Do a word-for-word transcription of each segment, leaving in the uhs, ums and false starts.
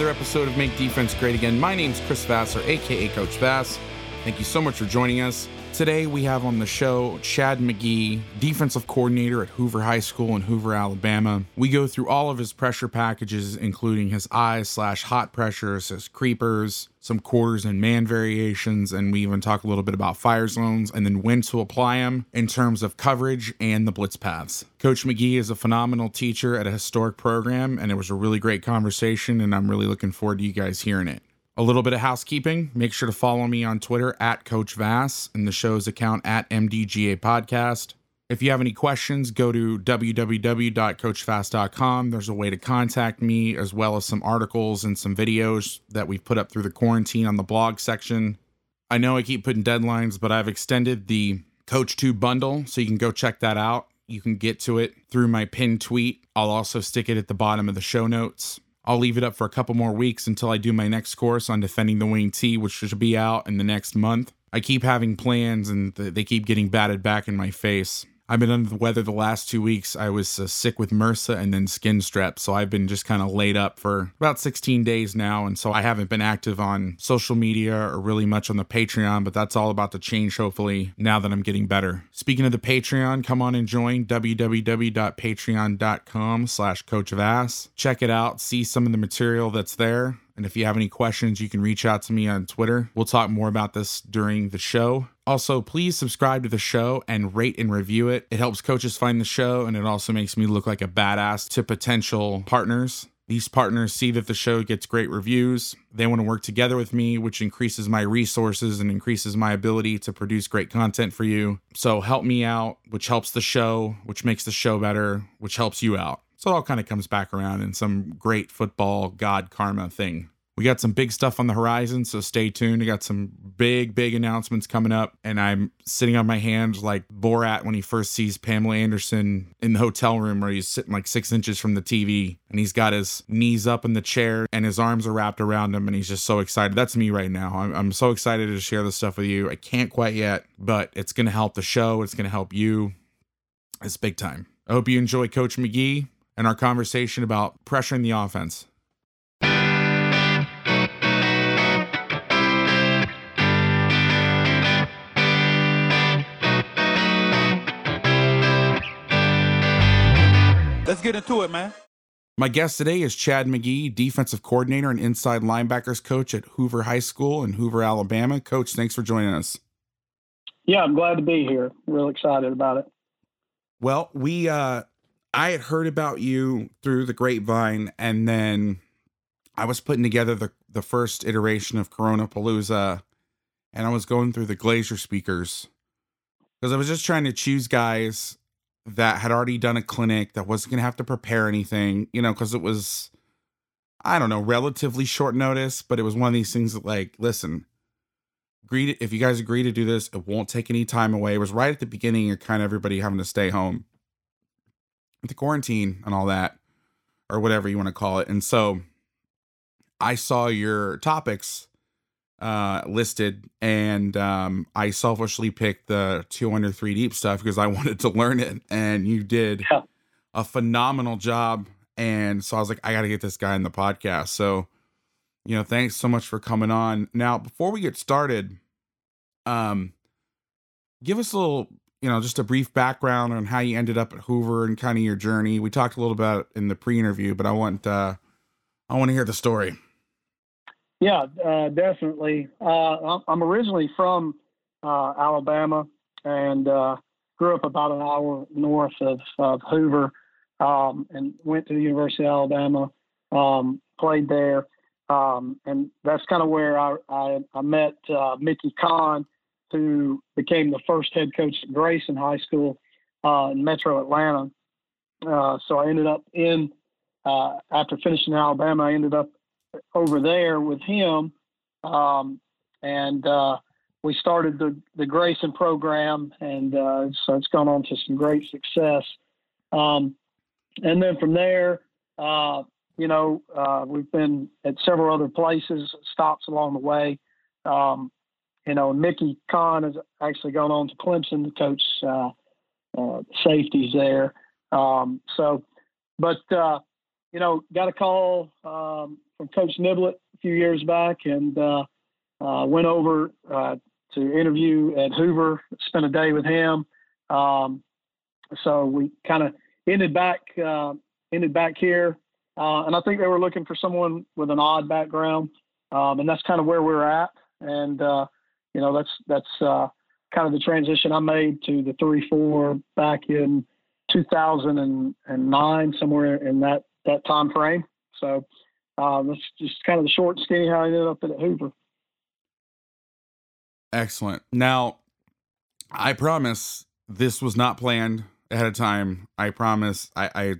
another episode of Make Defense Great Again. My name's Chris Vassar, a k a. Coach Vass. Thank you so much for joining us. Today we have on the show Chad McGehee, defensive coordinator at Hoover High School in Hoover, Alabama. We go through all of his pressure packages, including his eyes slash hot pressures, his creepers, some quarters and man variations, and we even talk a little bit about fire zones and then when to apply them in terms of coverage and the blitz paths. Coach McGehee is a phenomenal teacher at a historic program, and it was a really great conversation, and I'm really looking forward to you guys hearing it. A little bit of housekeeping. Make sure to follow me on Twitter at Coach Vass and the show's account at M D G A Podcast. If you have any questions, go to w w w dot coach vass dot com. There's a way to contact me, as well as some articles and some videos that we've put up through the quarantine on the blog section. I know I keep putting deadlines, but I've extended the CoachTube bundle, so you can go check that out. You can get to it through my pinned tweet. I'll also stick it at the bottom of the show notes. I'll leave it up for a couple more weeks until I do my next course on defending the wing T, which should be out in the next month. I keep having plans and th- they keep getting batted back in my face. I've been under the weather the last two weeks. I was uh, sick with MRSA and then skin strep, so I've been just kind of laid up for about sixteen days now, and so I haven't been active on social media or really much on the Patreon, but that's all about to change, hopefully, now that I'm getting better. Speaking of the Patreon, come on and join w w w dot patreon dot com slash coach vass. Check it out, see some of the material that's there, and if you have any questions, you can reach out to me on Twitter. We'll talk more about this during the show. Also, please subscribe to the show and rate and review it. It helps coaches find the show, and it also makes me look like a badass to potential partners. These partners see that the show gets great reviews. They want to work together with me, which increases my resources and increases my ability to produce great content for you. So help me out, which helps the show, which makes the show better, which helps you out. So it all kind of comes back around in some great football god karma thing. We got some big stuff on the horizon, so stay tuned. We got some big, big announcements coming up, and I'm sitting on my hands like Borat when he first sees Pamela Anderson in the hotel room where he's sitting like six inches from the T V, and he's got his knees up in the chair, and his arms are wrapped around him, and he's just so excited. That's me right now. I'm, I'm so excited to share this stuff with you. I can't quite yet, but it's going to help the show. It's going to help you. It's big time. I hope you enjoy Coach McGehee and our conversation about pressuring the offense. Let's get into it, man. My guest today is Chad McGehee, defensive coordinator and inside linebackers coach at Hoover High School in Hoover, Alabama. Coach, thanks for joining us. Yeah, I'm glad to be here. Real excited about it. Well, we uh, I had heard about you through the grapevine, and then I was putting together the, the first iteration of Coronapalooza, and I was going through the Glazier speakers because I was just trying to choose guys that had already done a clinic that wasn't going to have to prepare anything, you know, because it was, I don't know, relatively short notice, but it was one of these things that, like, listen, agree to, if you guys agree to do this, it won't take any time away. It was right at the beginning of kind of everybody having to stay home with the quarantine and all that, or whatever you want to call it. And so I saw your topics uh listed, and um I selfishly picked the two under three deep stuff because I wanted to learn it, and you did yeah. a phenomenal job, and so I was like, I gotta get this guy in the podcast. So, you know, thanks so much for coming on. Now, before we get started, um give us a little, you know, just a brief background on how you ended up at Hoover and kind of your journey. We talked a little about it in the pre-interview, but I want uh I want to hear the story. Yeah, uh, definitely. Uh, I'm originally from uh, Alabama, and uh, grew up about an hour north of, of Hoover, um, and went to the University of Alabama, um, played there. Um, and that's kind of where I, I, I met uh, Mickey Kahn, who became the first head coach at Grayson High School uh, in Metro Atlanta. Uh, so I ended up in, uh, after finishing in Alabama, I ended up over there with him, um, and uh, we started the, the Grayson program, and uh, so it's gone on to some great success. Um, and then from there, uh, you know, uh, we've been at several other places, stops along the way. Um, you know, Mickey Kahn has actually gone on to Clemson to coach uh, uh, safeties there. Um, so, but, uh, you know, got a call um, from Coach Niblett a few years back, and uh, uh, went over uh, to interview at Hoover, spent a day with him. Um, so we kind of ended back uh, ended back here, uh, and I think they were looking for someone with an odd background, um, and that's kind of where we were at. And uh, you know, that's that's uh, kind of the transition I made to the three four back in two thousand nine, somewhere in that that time frame. So uh, that's just kind of the short and skinny how I ended up at Hoover. Excellent. Now, I promise this was not planned ahead of time. I promise. I, I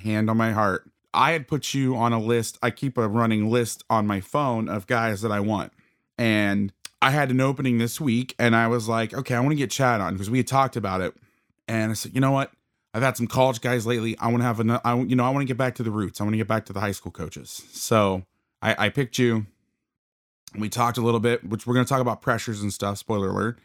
hand on my heart. I had put you on a list. I keep a running list on my phone of guys that I want. And I had an opening this week, and I was like, okay, I want to get Chad on because we had talked about it. And I said, you know what? I've had some college guys lately. I want to have another, I, you know, I want to get back to the roots. I want to get back to the high school coaches. So I, I picked you. We talked a little bit, which we're going to talk about pressures and stuff. Spoiler alert.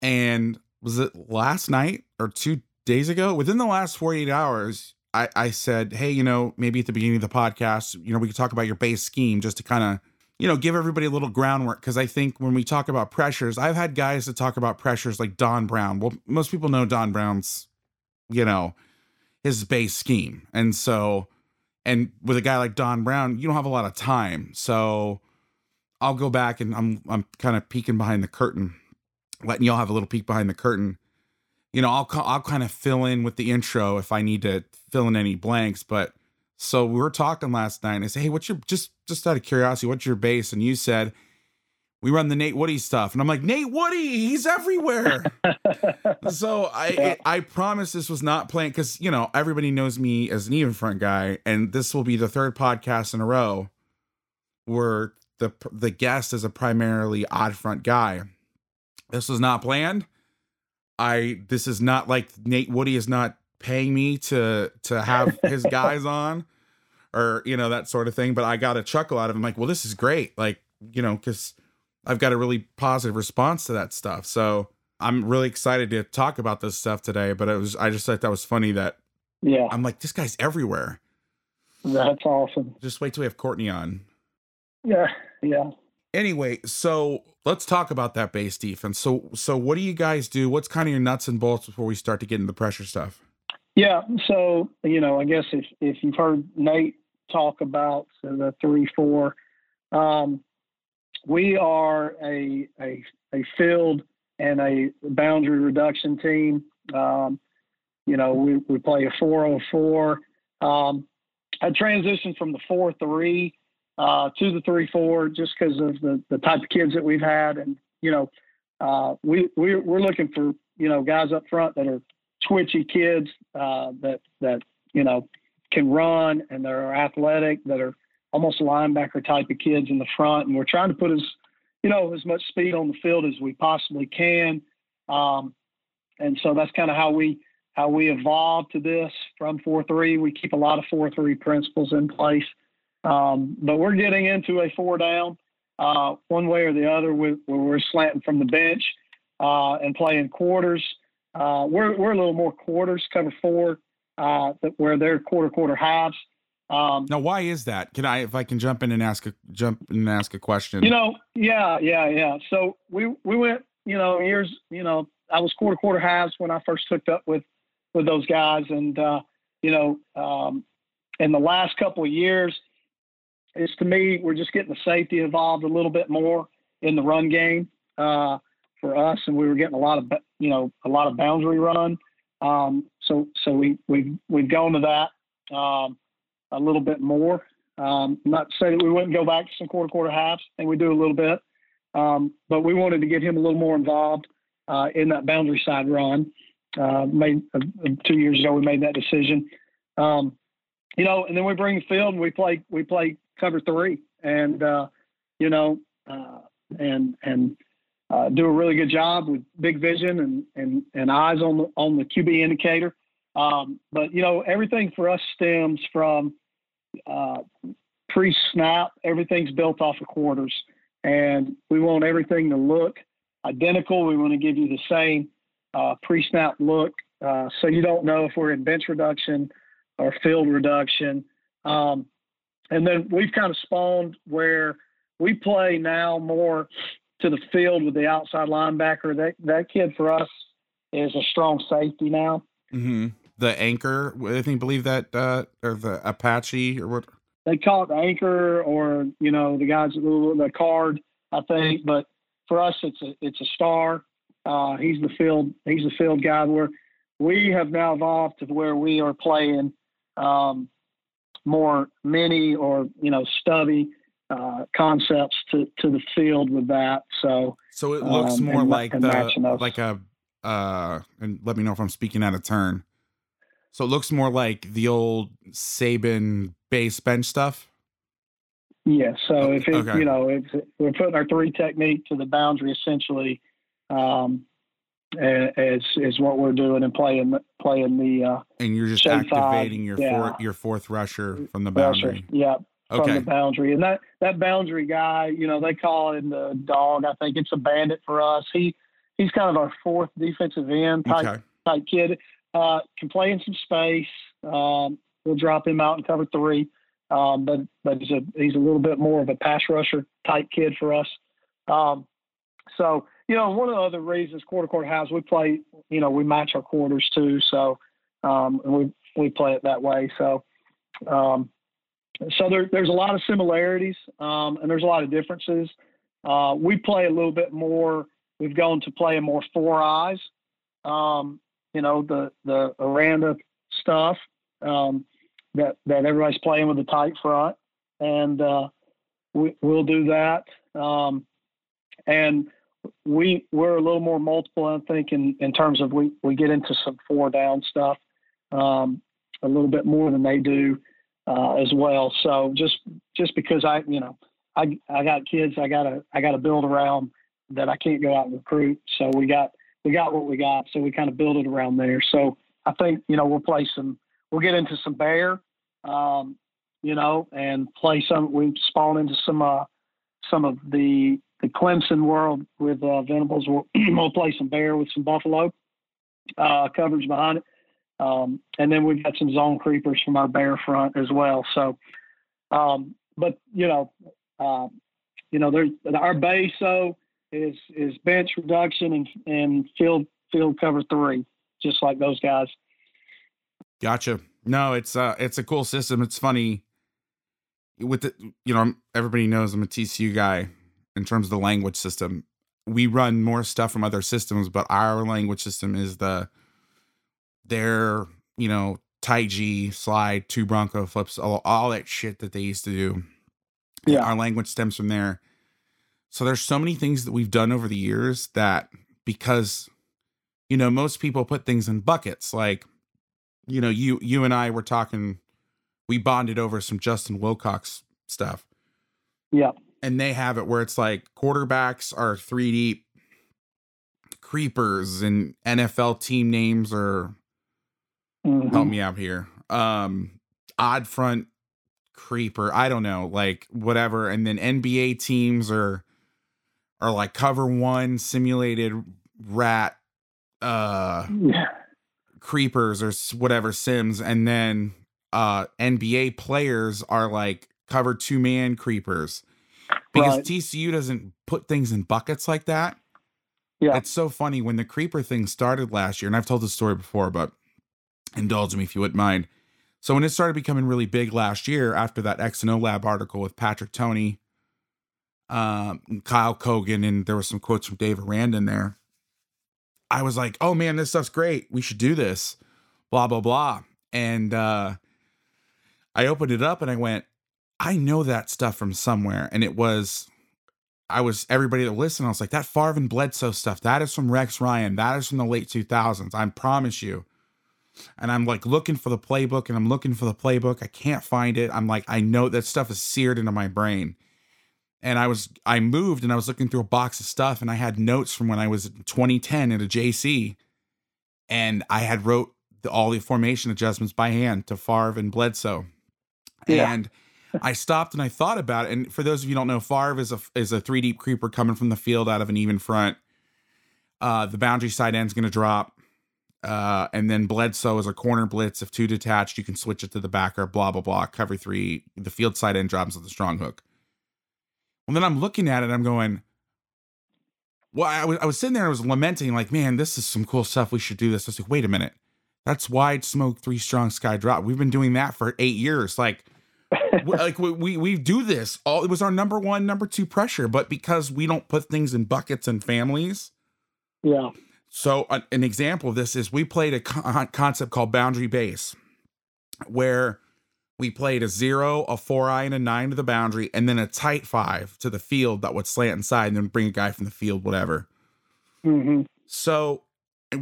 And was it last night or two days ago? Within the last forty-eight hours, I, I said, hey, you know, maybe at the beginning of the podcast, you know, we could talk about your base scheme just to kind of, you know, give everybody a little groundwork. Because I think when we talk about pressures, I've had guys that talk about pressures like Don Brown. Well, most people know Don Brown's, you know, his base scheme. And so, and with a guy like Don Brown, you don't have a lot of time. So I'll go back and I'm, I'm kind of peeking behind the curtain, letting y'all have a little peek behind the curtain. You know, I'll, I'll kind of fill in with the intro if I need to fill in any blanks. But so we were talking last night and I said, hey, what's your, just, just out of curiosity, what's your base? And you said, we run the Nate Woody stuff. And I'm like, Nate Woody, he's everywhere. So I, it, I promise this was not planned because, you know, everybody knows me as an even front guy. And this will be the third podcast in a row where the, the guest is a primarily odd front guy. This was not planned. I, this is not like Nate Woody is not paying me to, to have his guys on or, you know, that sort of thing. But I got a chuckle out of him. Like, well, this is great. Like, you know, cause I've got a really positive response to that stuff. So I'm really excited to talk about this stuff today, but it was, I just thought that was funny that yeah, I'm like, this guy's everywhere. That's awesome. Just wait till we have Courtney on. Yeah. Yeah. Anyway, so let's talk about that base defense. So, so what do you guys do? What's kind of your nuts and bolts before we start to get into the pressure stuff? Yeah. So, you know, I guess if, if you've heard Nate talk about the three, four, um, we are a, a a field and a boundary reduction team. Um, you know, we, we play a four oh four. Um, I transitioned from the four three uh, to the three four just because of the, the type of kids that we've had. And, you know, uh, we, we, we're looking for, you know, guys up front that are twitchy kids uh, that, that, you know, can run and they're athletic, that are almost linebacker type of kids in the front. And we're trying to put as, you know, as much speed on the field as we possibly can. Um, and so that's kind of how we, how we evolved to this from four, three. We keep a lot of four, three principles in place. Um, but we're getting into a four down, uh, one way or the other, where we're, we're slanting from the bench, uh, and playing quarters. Uh, we're, we're a little more quarters, cover four, uh, where they're quarter, quarter halves. Um, now, why is that? Can I, if I can jump in and ask a jump in and ask a question? You know, yeah, yeah, yeah. So we, we went, you know, years, you know, I was quarter, quarter halves when I first hooked up with, with those guys. And, uh, you know, um, in the last couple of years, it's to me, we're just getting the safety involved a little bit more in the run game, uh, for us. And we were getting a lot of, you know, a lot of boundary run. Um, so, so we, we've, we've gone to that, um, a little bit more. Um, not to say that we wouldn't go back to some quarter, quarter halves, and we do a little bit. Um, but we wanted to get him a little more involved uh, in that boundary side run. Uh, made uh, two years ago, we made that decision. Um, you know, and then we bring the field and we play, we play cover three and, uh, you know, uh, and, and uh, do a really good job with big vision and, and, and eyes on the, on the Q B indicator. Um, but you know, everything for us stems from, uh, pre-snap. Everything's built off of quarters, and we want everything to look identical. We want to give you the same, uh, pre-snap look. Uh, so you don't know if we're in bench reduction or field reduction. Um, And then we've kind of spawned where we play now more to the field with the outside linebacker. That that kid for us is a strong safety now. Mm-hmm. The anchor, I think, believe that, uh, or the Apache or what? They call it the anchor, or, you know, the guys, the, the card, I think. But for us, it's a, it's a star. Uh, he's the field, he's the field guy. Where we have now evolved to where we are playing um, more mini or, you know, stubby uh, concepts to, to the field with that. So, so it looks um, more and, like and the, like a, uh, and let me know if I'm speaking out of turn. So it looks more like the old Saban base bench stuff. Yeah. So if it, okay. you know, if we're putting our three technique to the boundary, essentially, um, as is what we're doing and playing, playing the. Uh, and you're just activating five, your yeah. fourth, your fourth rusher from the boundary. Rusher, yeah. Okay. From the boundary, and that that boundary guy, you know, they call him the dog. I think it's a bandit for us. He he's kind of our fourth defensive end type okay. type kid. Uh, can play in some space. Um, we'll drop him out in cover three, um, but but he's a he's a little bit more of a pass rusher type kid for us. Um, so you know, one of the other reasons quarter court halves we play, you know, we match our quarters too. So um, and we we play it that way. So um, so there there's a lot of similarities um, and there's a lot of differences. Uh, we play a little bit more. We've gone to play more four eyes. Um, you know, the, the Aranda stuff, um, that, that everybody's playing with a tight front, and, uh, we we'll do that. Um, and we, we're a little more multiple, I think, in, in terms of, we, we get into some four down stuff, um, a little bit more than they do, uh, as well. So just, just because I, you know, I, I got kids, I gotta, I gotta build around that. I can't go out and recruit. So we got, We got what we got, so we kind of build it around there. So I think, you know, we'll play some, we'll get into some bear, um, you know, and play some, we spawn into some, uh, some of the, the Clemson world with uh, Venables. We'll, we'll play some bear with some Buffalo uh, coverage behind it. Um, and then we've got some zone creepers from our bear front as well. So, um, but, you know, uh, you know, there's our base, so, is is bench reduction and, and field field cover three, just like those guys. Gotcha. No, it's uh it's a cool system. It's funny with the, you know, everybody knows I'm a T C U guy in terms of the language system. We run more stuff from other systems, but our language system is the their, you know, Tai G slide, two Bronco flips, all, all that shit that they used to do. Yeah. Our language stems from there. So there's so many things that we've done over the years that, because, you know, most people put things in buckets, like, you know, you, you and I were talking, we bonded over some Justin Wilcox stuff. Yeah. And they have it where it's like quarterbacks are three deep, creepers and N F L team names are mm-hmm. help me out here. Um, odd front creeper. I don't know, like whatever. And then N B A teams are, Or like cover one simulated rat uh, yeah. creepers or whatever sims. And then uh, N B A players are like cover two man creepers, because right. T C U doesn't put things in buckets like that. Yeah. It's so funny when the creeper thing started last year, and I've told this story before, but indulge me if you wouldn't mind. So when it started becoming really big last year, after that X and O Lab article with Patrick Toney, Um, Kyle Kogan, and there were some quotes from Dave Aranda in there, I was like, oh man, this stuff's great. We should do this, blah, blah, blah. And, uh, I opened it up and I went, I know that stuff from somewhere. And it was, I was, everybody that listened, I was like, that Favre and Bledsoe stuff, that is from Rex Ryan. That is from the late two thousands. I promise you. And I'm like looking for the playbook and I'm looking for the playbook. I can't find it. I'm like, I know that stuff is seared into my brain. And I was, I moved and I was looking through a box of stuff, and I had notes from when I was twenty ten at a J C, and I had wrote the, all the formation adjustments by hand to Favre and Bledsoe. Yeah. And I stopped and I thought about it. And for those of you who don't know, Favre is a, is a three deep creeper coming from the field out of an even front. Uh, the boundary side end's going to drop. Uh, and then Bledsoe is a corner blitz. If two detached, you can switch it to the backer, blah, blah, blah. Cover three, the field side end drops with a strong hook. Well, then I'm looking at it. I'm going, well, I was, I was sitting there. I was lamenting like, man, this is some cool stuff. We should do this. I was like, wait a minute. That's wide smoke, three strong sky drop. We've been doing that for eight years. Like, we, like we, we, we do this all. It was our number one, number two pressure, but because we don't put things in buckets and families. Yeah. So an, an example of this is we played a con- concept called boundary base, where we played a zero, a four eye, and a nine to the boundary, and then a tight five to the field that would slant inside and then bring a guy from the field, whatever. Mm-hmm. So,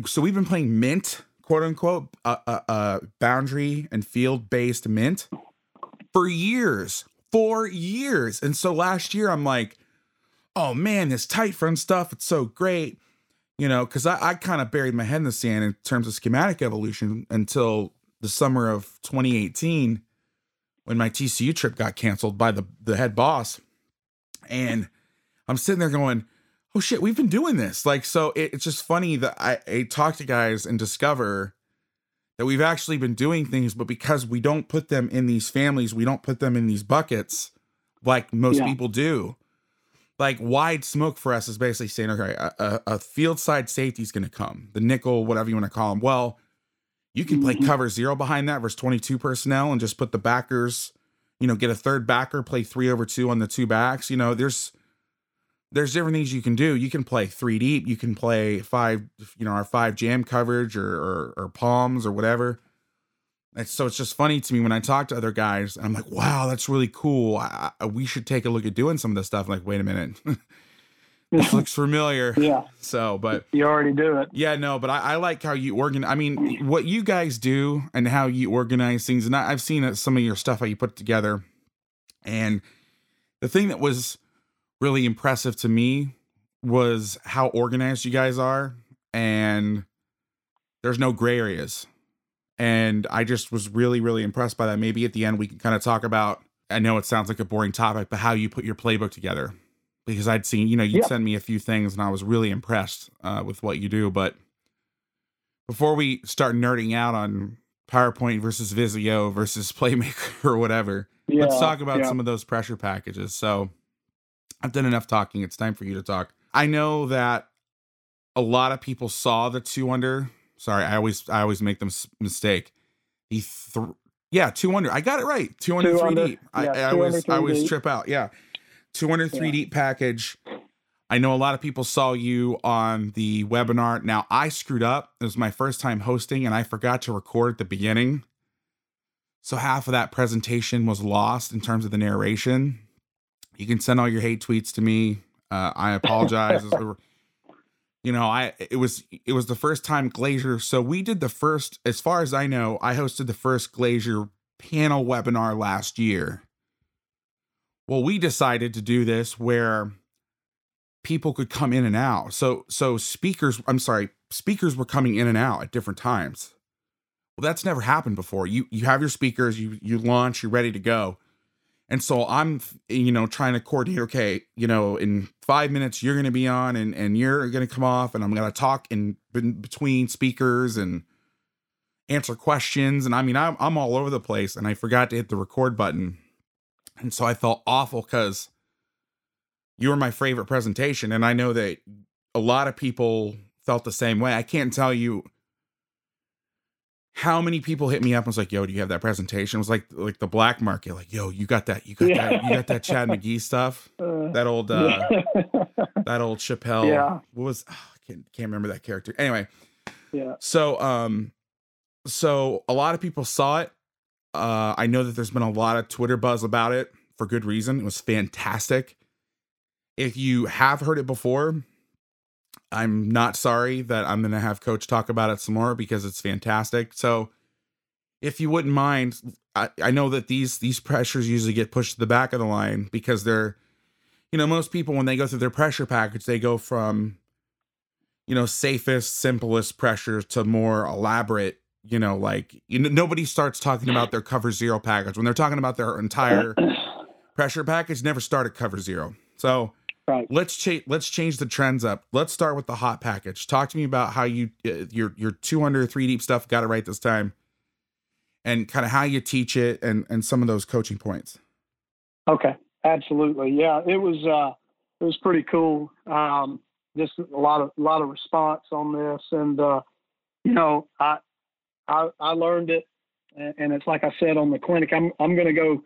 so we've been playing mint, quote unquote, uh, uh, uh, boundary and field based mint for years, for years. And so last year I'm like, oh man, this tight front stuff, it's so great. You know, because I, I kind of buried my head in the sand in terms of schematic evolution until the summer of twenty eighteen when my T C U trip got canceled by the, the head boss. And I'm sitting there going, oh, shit, we've been doing this. Like, so it, it's just funny that I, I talk to guys and discover that we've actually been doing things, but because we don't put them in these families, we don't put them in these buckets like most yeah. people do. Like wide smoke for us is basically saying, okay, a, a field side safety is going to come, the nickel, whatever you want to call them. Well, you can play mm-hmm. cover zero behind that versus twenty-two personnel and just put the backers, you know, get a third backer, play three over two on the two backs. You know, there's, there's different things you can do. You can play three deep. You can play five, you know, our five jam coverage or, or, or palms or whatever. And so it's just funny to me when I talk to other guys, and I'm like, wow, that's really cool. I, I, we should take a look at doing some of this stuff. I'm like, wait a minute. This looks familiar. Yeah. So, but you already do it. Yeah, no, but I, I like how you organize. I mean, what you guys do and how you organize things. And I, I've seen some of your stuff, how you put it together. And the thing that was really impressive to me was how organized you guys are. And there's no gray areas. And I just was really, really impressed by that. Maybe at the end we can kind of talk about, I know it sounds like a boring topic, but how you put your playbook together. Because I'd seen, you know, you'd yeah. send me a few things and I was really impressed uh, with what you do. But before we start nerding out on PowerPoint versus Visio versus Playmaker or whatever, yeah, let's talk about yeah. some of those pressure packages. So I've done enough talking. It's time for you to talk. I know that a lot of people saw the two under. Sorry, I always I always make them mistake. He th- yeah, two under. I got it right. Two under three deep. I, yeah, I always I always trip out. Yeah, two under three yeah. deep package. I know a lot of people saw you on the webinar. Now I screwed up. It was my first time hosting, and I forgot to record at the beginning, so half of that presentation was lost in terms of the narration. You can send all your hate tweets to me. Uh, I apologize. You know, I it was it was the first time Glazier. So we did the first, as far as I know, I hosted the first Glazier panel webinar last year. Well, we decided to do this where people could come in and out. So so speakers, I'm sorry, speakers were coming in and out at different times. Well, that's never happened before. You you have your speakers, you you launch, you're ready to go. And so I'm, you know, trying to coordinate, okay, you know, in five minutes, you're going to be on and, and you're going to come off and I'm going to talk in between speakers and answer questions. And I mean, I'm, I'm all over the place and I forgot to hit the record button. And so I felt awful because you were my favorite presentation. And I know that a lot of people felt the same way. I can't tell you how many people hit me up and was like, yo, do you have that presentation? It was like, like the black market. Like, yo, you got that, you got yeah. that, you got that Chad McGehee stuff, uh, that old, uh, yeah. that old Chappelle. Yeah. What was, oh, I can't, can't remember that character. Anyway. Yeah. So, um, so a lot of people saw it. Uh, I know that there's been a lot of Twitter buzz about it for good reason. It was fantastic. If you have heard it before, I'm not sorry that I'm going to have Coach talk about it some more because it's fantastic. So if you wouldn't mind, I, I know that these, these pressures usually get pushed to the back of the line because they're, you know, most people, when they go through their pressure package, they go from, you know, safest, simplest pressures to more elaborate, you know, like, you know, nobody starts talking about their cover zero package when they're talking about their entire pressure package, never start at cover zero. So Right. Let's change. Let's change the trends up. Let's start with the hot package. Talk to me about how you uh, your your two under three deep stuff got it right this time, and kind of how you teach it, and and some of those coaching points. Okay, absolutely. Yeah, it was uh, it was pretty cool. Um, just a lot of a lot of response on this, and uh, you know, I I, I learned it, and, and it's like I said on the clinic. I'm I'm gonna go.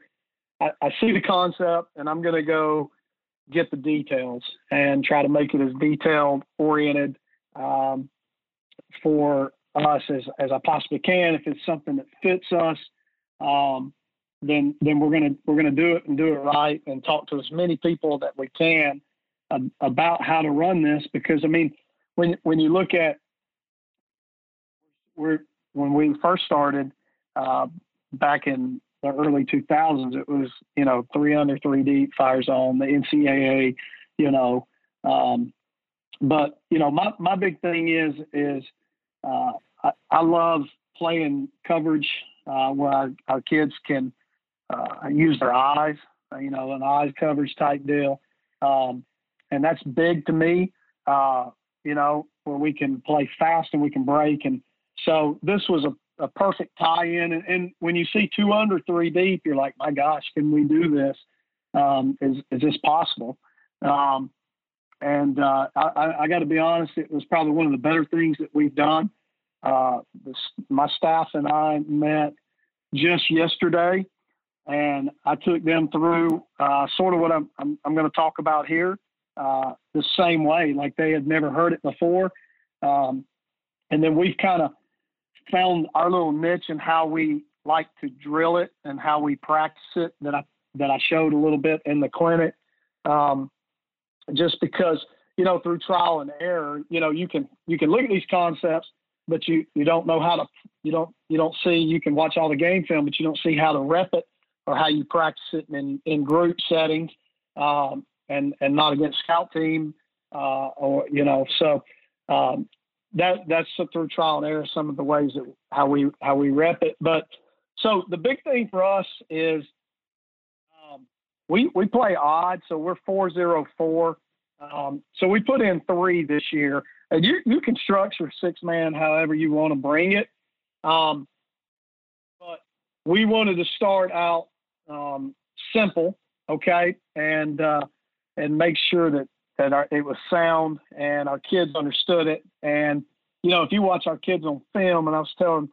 I, I see the concept, and I'm gonna go get the details and try to make it as detailed oriented um, for us as, as I possibly can. If it's something that fits us, um, then, then we're going to, we're going to do it and do it right and talk to as many people that we can um, about how to run this. Because I mean, when, when you look at where, when we first started uh, back in the early two thousands, it was, you know, three under, three deep, fire zone, the N C A A, you know. Um, but, you know, my, my big thing is, is uh, I, I love playing coverage uh, where our, our kids can uh, use their eyes, you know, an eyes coverage type deal. Um, and that's big to me, uh, you know, where we can play fast and we can break. And so this was a a perfect tie-in. And, and when you see two under three deep, you're like, my gosh, can we do this? Um, is, is this possible? Um, and uh, I, I got to be honest, it was probably one of the better things that we've done. Uh, this, my staff and I met just yesterday, and I took them through uh, sort of what I'm, I'm, I'm going to talk about here uh, the same way, like they had never heard it before. Um, and then we've kind of found our little niche and how we like to drill it and how we practice it that I, that I showed a little bit in the clinic. Um, just because, you know, through trial and error, you know, you can, you can look at these concepts, but you, you don't know how to, you don't, you don't see, you can watch all the game film, but you don't see how to rep it or how you practice it in, in group settings um, and, and not against scout team uh, or, you know, so um, That that's through trial and error, some of the ways that how we how we rep it. But so the big thing for us is um, we we play odd, so we're four zero four. Um, so we put in three this year. And you you can structure six man however you want to bring it. Um, but we wanted to start out um, simple, okay, and uh, and make sure that. that our, it was sound and our kids understood it. And, you know, if you watch our kids on film, and I was telling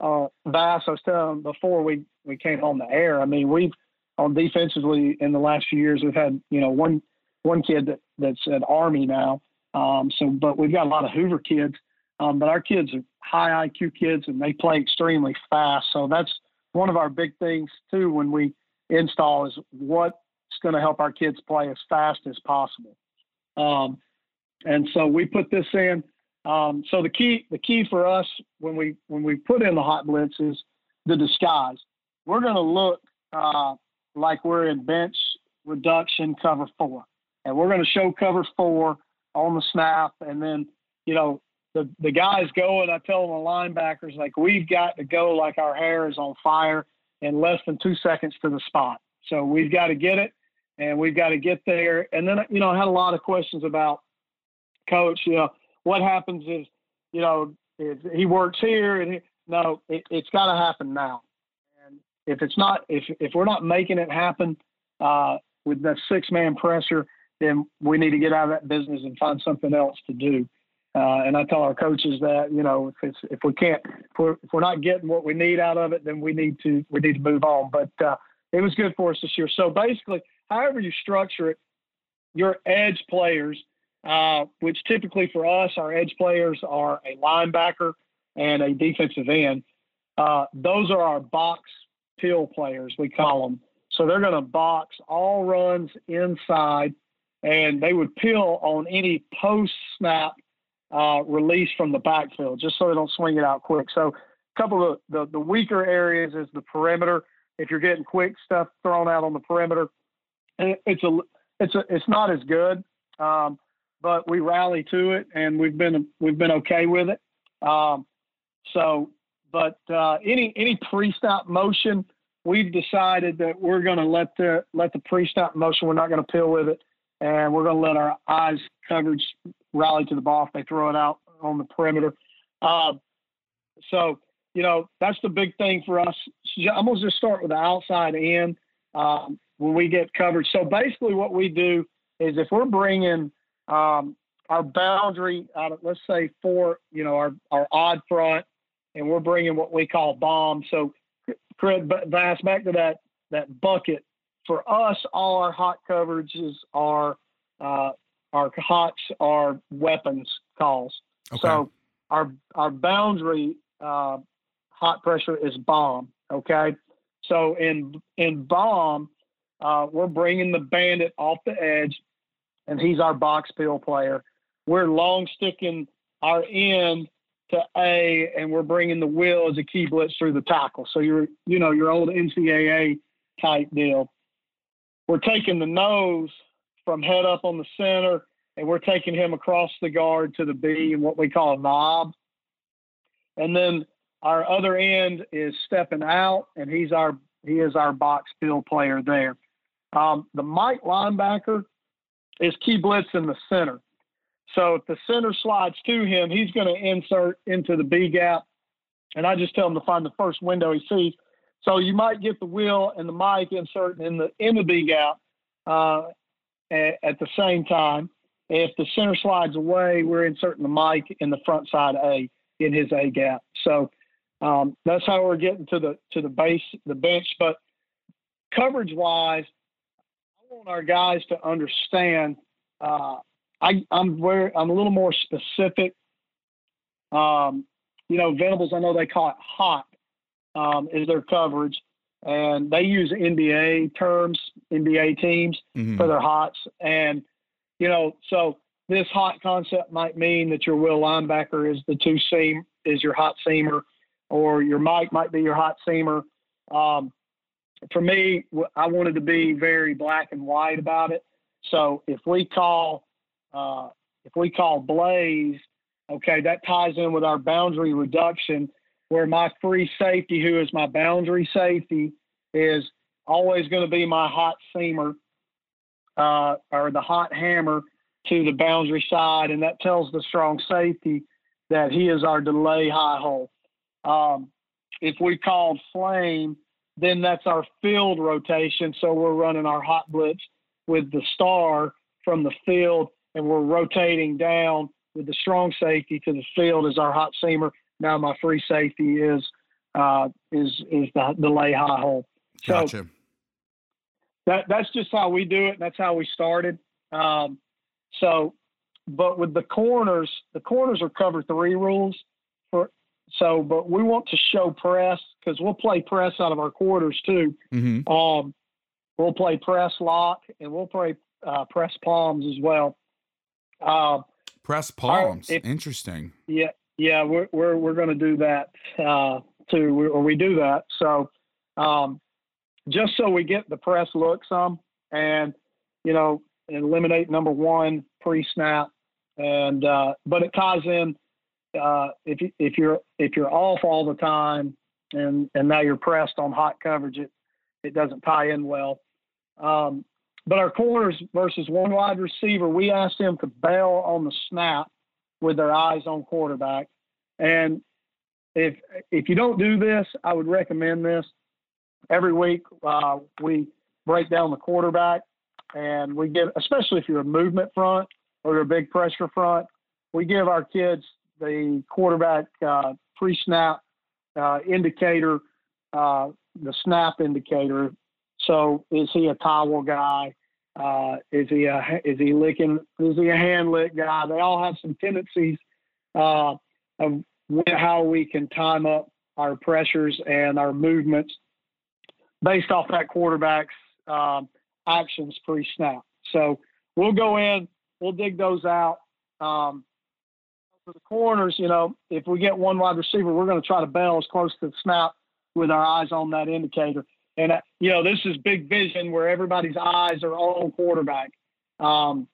uh, Vass, I was telling him before we, we came on the air, I mean, we've on defensively in the last few years, we've had, you know, one, one kid that, that's at Army now. Um, so, but we've got a lot of Hoover kids, um, but our kids are high I Q kids and they play extremely fast. So that's one of our big things too, when we install is what's going to help our kids play as fast as possible. Um, and so we put this in. Um, so the key, the key for us when we, when we put in the hot blitz is the disguise. We're going to look, uh, like we're in bench reduction cover four, and we're going to show cover four on the snap. And then, you know, the, the guys go, and I tell them the linebackers, like, we've got to go like our hair is on fire in less than two seconds to the spot. So we've got to get it. And we've got to get there. And then, you know, I had a lot of questions about Coach, you know, what happens is, you know, if he works here and he, no, it, it's got to happen now. And if it's not, if, if we're not making it happen uh, with that six man pressure, then we need to get out of that business and find something else to do. Uh, and I tell our coaches that, you know, if it's, if we can't, if we're, if we're not getting what we need out of it, then we need to, we need to move on. But uh, it was good for us this year. So basically, however you structure it, your edge players, uh, which typically for us, our edge players are a linebacker and a defensive end. Uh, those are our box pill players, we call them. So they're going to box all runs inside, and they would pill on any post-snap uh, release from the backfield, just so they don't swing it out quick. So a couple of the, the weaker areas is the perimeter. If you're getting quick stuff thrown out on the perimeter, It's a, it's a, it's not as good, um, but we rally to it, and we've been, we've been okay with it. Um, so, but uh, any any pre-snap motion, we've decided that we're going to let the let the pre-snap motion. We're not going to pill with it, and we're going to let our eyes coverage rally to the ball if they throw it out on the perimeter. Uh, so, you know, that's the big thing for us. I'm going to just start with the outside end um, when we get coverage. So basically what we do is if we're bringing um, our boundary out of, let's say, four, you know, our, our odd front, and we're bringing what we call bomb. So, Craig Vass, back to that that bucket. For us, all our hot coverages are uh, our hots are weapons calls. Okay. So our our boundary uh, hot pressure is bomb. Okay. So in in bomb, uh, we're bringing the bandit off the edge, and he's our box peel player. We're long sticking our end to A, and we're bringing the wheel as a key blitz through the tackle. So you're, you know, your old N C A A type deal. We're taking the nose from head up on the center, and we're taking him across the guard to the B and what we call a knob. And then our other end is stepping out, and he's our, he is our box field player there. Um, the Mike linebacker is key blitz in the center. So if the center slides to him, he's going to insert into the B gap. And I just tell him to find the first window he sees. So you might get the wheel and the mic inserting in the, in the B gap uh, at, at the same time. If the center slides away, we're inserting the mic in the front side A in his A gap. So um, that's how we're getting to the, to the base, the bench. But coverage wise, I want our guys to understand, uh, I, I'm very, I'm a little more specific. Um, you know, Venables, I know they call it hot um, is their coverage, and they use N B A terms, N B A teams mm-hmm. for their hots. And, you know, so this hot concept might mean that your wheel linebacker is the two seam, is your hot seamer, or your mic might be your hot seamer. Um, for me, I wanted to be very black and white about it. So if we call, Uh, if we call Blaze, okay, that ties in with our boundary reduction, where my free safety, who is my boundary safety, is always going to be my hot seamer uh, or the hot hammer to the boundary side, and that tells the strong safety that he is our delay high hole. Um, if we called flame, then that's our field rotation, so we're running our hot blitz with the star from the field, and we're rotating down with the strong safety to the field as our hot seamer. Now my free safety is uh, is is the delay high hole. So gotcha. That that's just how we do it. And that's how we started. Um, so, but with the corners, the corners are cover three rules. For so, but we want to show press because we'll play press out of our quarters too. Mm-hmm. Um, we'll play press lock, and we'll play uh, press palms as well. Uh, press palms. Our, if, Interesting. Yeah. Yeah. We're, we're, we're going to do that, uh, too, we, or we do that. So, um, just so we get the press look some and, you know, eliminate number one pre-snap. And, uh, but it ties in, uh, if you, if you're, if you're off all the time and, and now you're pressed on hot coverage, it, it doesn't tie in well. Um, But our corners versus one wide receiver, we asked them to bail on the snap with their eyes on quarterback. And if if you don't do this, I would recommend this. Every week uh, we break down the quarterback, and we get, especially if you're a movement front or you're a big pressure front, we give our kids the quarterback uh, pre-snap uh, indicator, uh, the snap indicator. So is he a towel guy? Uh, is he a, is he licking, is he a hand lick guy? They all have some tendencies uh, of how we can time up our pressures and our movements based off that quarterback's um, actions pre-snap. So we'll go in, we'll dig those out. Um, for the corners, you know, if we get one wide receiver, we're going to try to bail as close to the snap with our eyes on that indicator. And, you know, this is big vision where everybody's eyes are on quarterback. Um,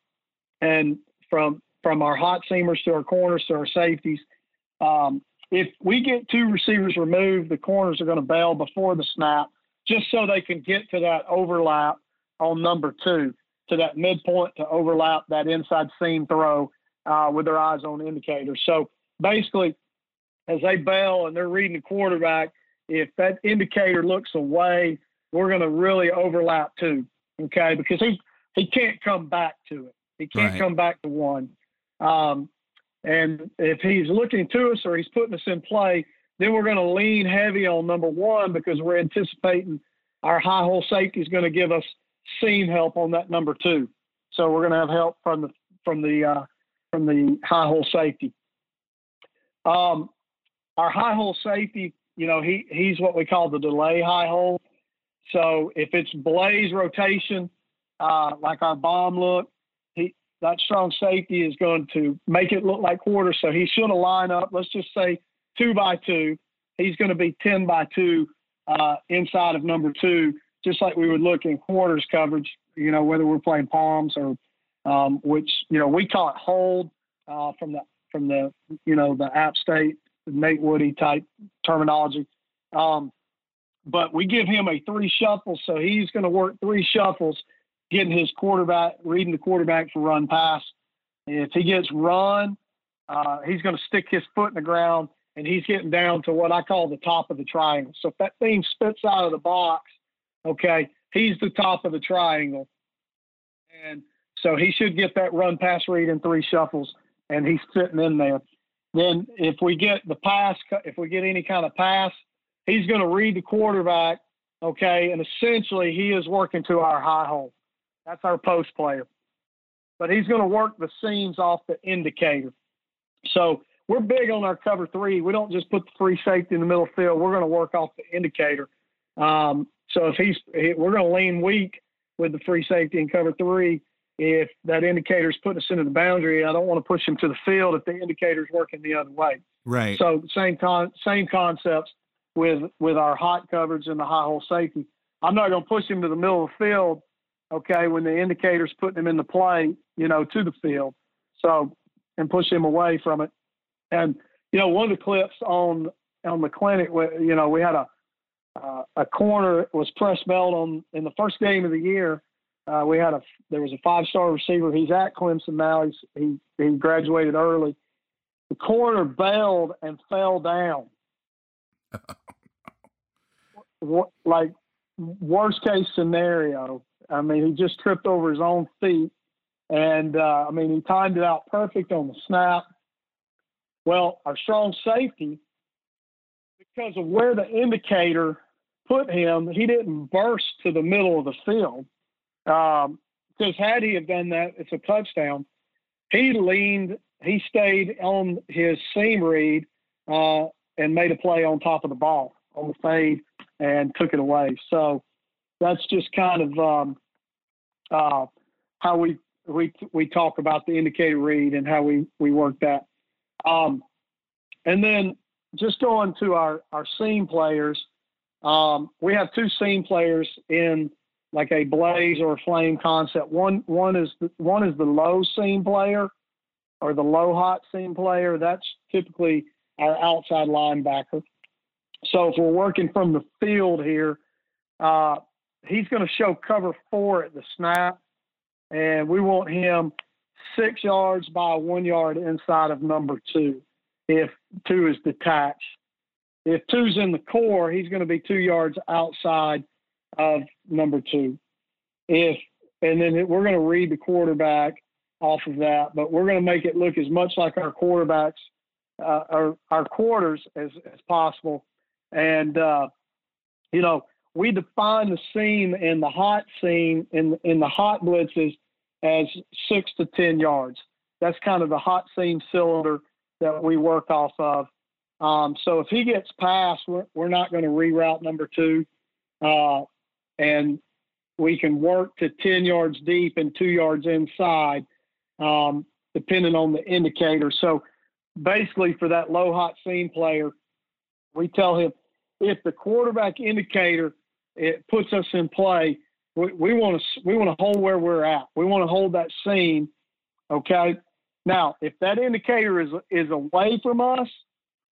and from from our hot seamers to our corners to our safeties, um, if we get two receivers removed, the corners are going to bail before the snap just so they can get to that overlap on number two. to that midpoint to overlap that inside seam throw uh, with their eyes on indicators. So basically, as they bail and they're reading the quarterback, if that indicator looks away, we're going to really overlap two, okay? Because he he can't come back to it. He can't right. come back to one. Um, and if he's looking to us or he's putting us in play, then we're going to lean heavy on number one because we're anticipating our high hole safety is going to give us seam help on that number two. So we're going to have help from the from the uh, from the high hole safety. Um, our high hole safety, you know, he he's what we call the delay high hole. So if it's blaze rotation, uh, like our bomb look, he that strong safety is going to make it look like quarters. So he's going to line up. Let's just say two by two. He's going to be ten by two uh, inside of number two, just like we would look in quarters coverage, you know, whether we're playing palms or um, which, you know, we call it hold uh, from the, from the, you know, the App State, Nate Woody type terminology. Um, but we give him a three shuffle. So he's going to work three shuffles, getting his quarterback, reading the quarterback for run pass. And if he gets run, uh, he's going to stick his foot in the ground and he's getting down to what I call the top of the triangle. So if that thing spits out of the box, okay, he's the top of the triangle. And so he should get that run pass read in three shuffles, and he's sitting in there. Then if we get the pass, if we get any kind of pass, he's going to read the quarterback, okay, and essentially he is working to our high hole. That's our post player. But he's going to work the seams off the indicator. So we're big on our cover three. We don't just put the free safety in the middle field. We're going to work off the indicator. Um, So if he's, we're going to lean weak with the free safety in cover three. If that indicator is putting us into the boundary, I don't want to push him to the field if the indicator is working the other way. Right. So same con, same concepts with with our hot coverage and the high hole safety. I'm not going to push him to the middle of the field, okay, when the indicator is putting him into play, you know, to the field. So and push him away from it. And you know, one of the clips on on the clinic, you know, we had a. Uh, a corner was press belt on in the first game of the year. Uh, we had a there was a five-star receiver. He's at Clemson now. He's, he he graduated early. The corner bailed and fell down. What, like worst case scenario. I mean, he just tripped over his own feet, and uh, I mean he timed it out perfect on the snap. Well, our strong safety, because of where the indicator put him, he didn't burst to the middle of the field. Um, because had he have done that, it's a touchdown. He leaned, he stayed on his seam read uh, and made a play on top of the ball on the fade and took it away. So that's just kind of um, uh, how we we we talk about the indicator read and how we we work that. Um, and then. Just going to our, our seam players, um, we have two seam players in like a blaze or a flame concept. One one is the, one is the low seam player or the low hot seam player. That's typically our outside linebacker. So if we're working from the field here, uh, he's going to show cover four at the snap, and we want him six yards by one yard inside of number two. If two is detached, if two's in the core, he's going to be two yards outside of number two. If, and then we're going to read the quarterback off of that, but we're going to make it look as much like our quarterbacks, uh, our, our quarters as, as possible. And, uh, you know, we define the seam and the hot seam in, in the hot blitzes as six to ten yards. That's kind of the hot seam cylinder that we work off of. Um, so if he gets past, we're, we're not going to reroute number two. Uh, and we can work to ten yards deep and two yards inside, um, depending on the indicator. So basically for that low hot seam player, we tell him if the quarterback indicator, it puts us in play, we, we want to, we want to hold where we're at. We want to hold that seam. Okay. Now, if that indicator is is away from us,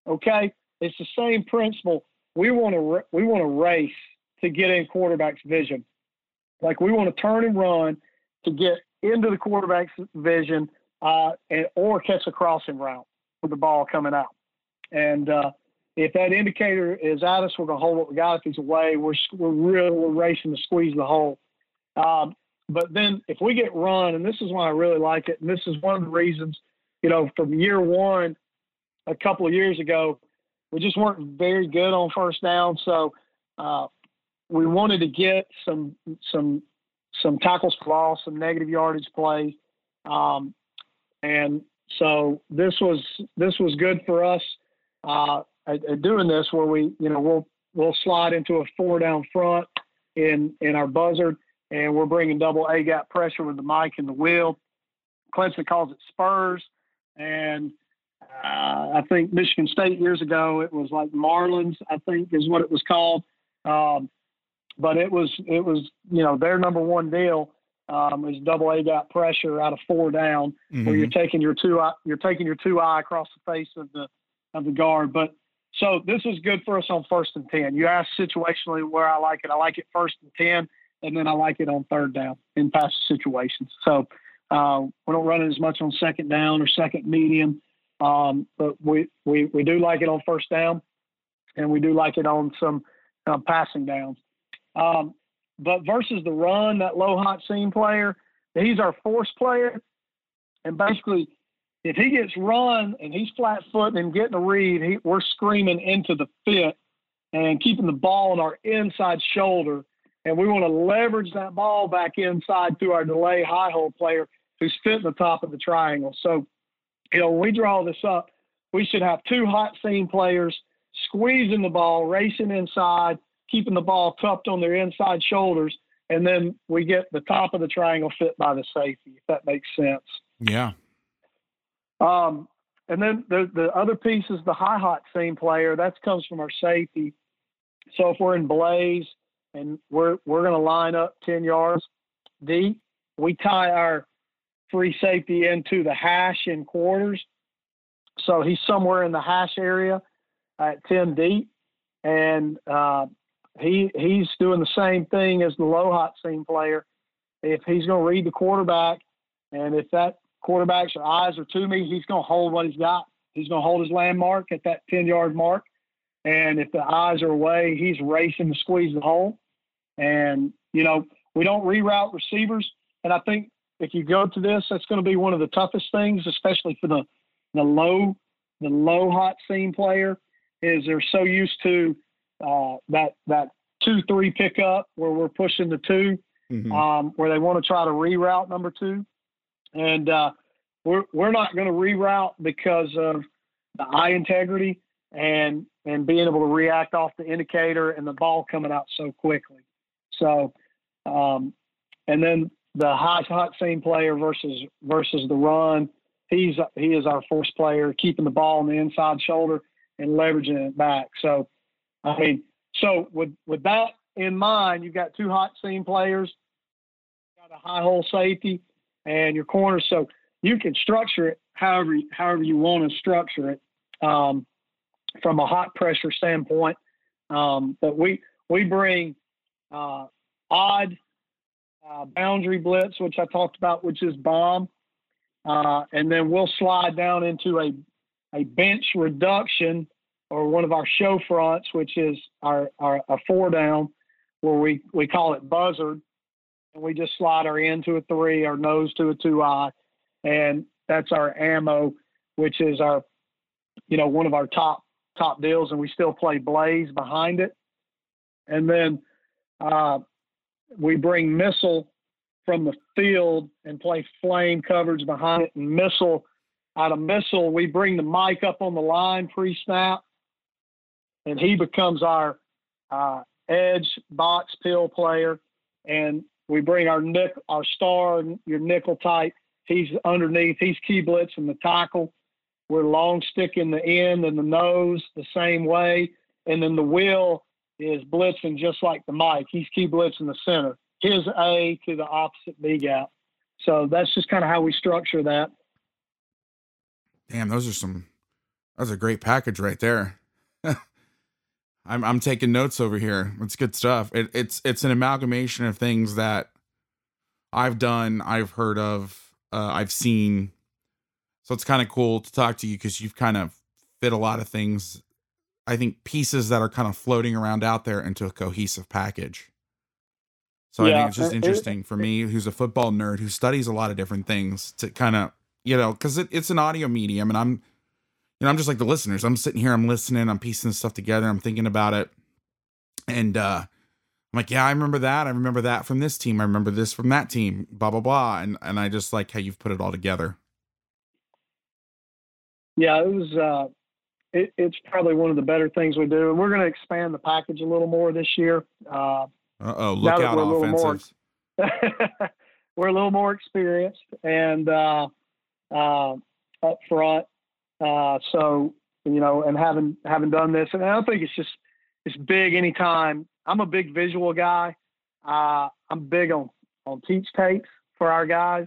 okay, it's the same principle. We want to we want to race to get in quarterback's vision. Like we want to turn and run to get into the quarterback's vision uh, and, or catch a crossing route with the ball coming out. And uh, if that indicator is at us, we're going to hold what we got. If he's away, we're, we're really we're racing to squeeze the hole. Um, but then if we get run, and this is why I really like it, and this is one of the reasons, you know, from year one, a couple of years ago, we just weren't very good on first down. So uh, we wanted to get some some some tackles for loss, some negative yardage play. Um, and so this was this was good for us uh, at, at doing this, where we, you know, we'll we'll slide into a four down front in in our buzzard, and we're bringing double A-gap pressure with the mic and the wheel. Clemson calls it spurs, and uh, I think Michigan State years ago, it was like Marlins, I think is what it was called. Um, but it was, it was, you know, their number one deal um, is double A-gap pressure out of four down, mm-hmm. where you're taking your two eye, you're taking your two eye across the face of the, of the guard. But so this is good for us on first and ten. You asked situationally where I like it. I like it first and ten, and then I like it on third down in pass situations. So uh, we don't run it as much on second down or second medium. Um, but we, we, we do like it on first down, and we do like it on some uh, passing downs. Um, but versus the run, that low hot seam player, he's our force player. And basically, if he gets run and he's flat footed and getting a read, he, we're screaming into the fit and keeping the ball on our inside shoulder. And we want to leverage that ball back inside through our delay high hole player who's fitting the top of the triangle. So, you know, when we draw this up, we should have two hot seam players squeezing the ball, racing inside, keeping the ball cupped on their inside shoulders, and then we get the top of the triangle fit by the safety, if that makes sense. Yeah. Um, and then the, the other piece is the high hot seam player. That comes from our safety. So if we're in blaze and we're we're going to line up ten yards deep, we tie our free safety into the hash in quarters. So he's somewhere in the hash area at ten deep. And uh, he he's doing the same thing as the low hot seam player. If he's going to read the quarterback, and if that quarterback's eyes are to me, he's going to hold what he's got. He's going to hold his landmark at that ten-yard mark. And if the eyes are away, he's racing to squeeze the hole. And, you know, we don't reroute receivers. And I think if you go to this, that's going to be one of the toughest things, especially for the the low the low hot seam player, is they're so used to uh, that that two three pickup where we're pushing the two, mm-hmm. um, where they want to try to reroute number two, and uh, we're we're not going to reroute because of the eye integrity and and being able to react off the indicator and the ball coming out so quickly. So, um, and then the hot hot seam player versus versus the run, he's he is our force player, keeping the ball on the inside shoulder and leveraging it back. So, I mean, so with, with that in mind, you've got two hot seam players, you've got a high hole safety, and your corner. So you can structure it however, however you want to structure it um, from a hot pressure standpoint. Um, but we, we bring uh, odd uh, boundary blitz, which I talked about, which is bomb. Uh, and then we'll slide down into a a bench reduction, or one of our show fronts, which is our, our, our four down, where we, we call it buzzard, and we just slide our end to a three, our nose to a two eye. And that's our ammo, which is our, you know, one of our top, top deals. And we still play blaze behind it. And then uh, we bring missile from the field and play flame coverage behind it, and missile. Out of missile, we bring the mic up on the line pre-snap, and he becomes our uh, edge box pill player. And we bring our nick, our star, your nickel type. He's underneath. He's key blitzing the tackle. We're long sticking the end and the nose the same way, and then the wheel is blitzing just like the mic. He's key blitzing the center. His A to the opposite B gap. So that's just kind of how we structure that. Damn, those are some, that's a great package right there. I'm I'm taking notes over here. It's good stuff. It, it's, it's an amalgamation of things that I've done, I've heard of, uh, I've seen. So it's kind of cool to talk to you because you've kind of fit a lot of things, I think, pieces that are kind of floating around out there into a cohesive package. So yeah. I think it's just interesting for me, who's a football nerd, who studies a lot of different things, to kind of, you know, because it, it's an audio medium, and I'm, you know, I'm just like the listeners. I'm sitting here, I'm listening, I'm piecing stuff together, I'm thinking about it, and uh, I'm like, yeah, I remember that. I remember that from this team. I remember this from that team. Blah blah blah, and and I just like how you've put it all together. Yeah, it was. Uh, it, it's probably one of the better things we do, and we're going to expand the package a little more this year. Uh, Uh-oh, look out, offensives. More, we're a little more experienced and uh, uh, up front. Uh, so, you know, and having having done this, and I think it's just, it's big anytime. I'm a big visual guy. Uh, I'm big on, on teach tapes for our guys.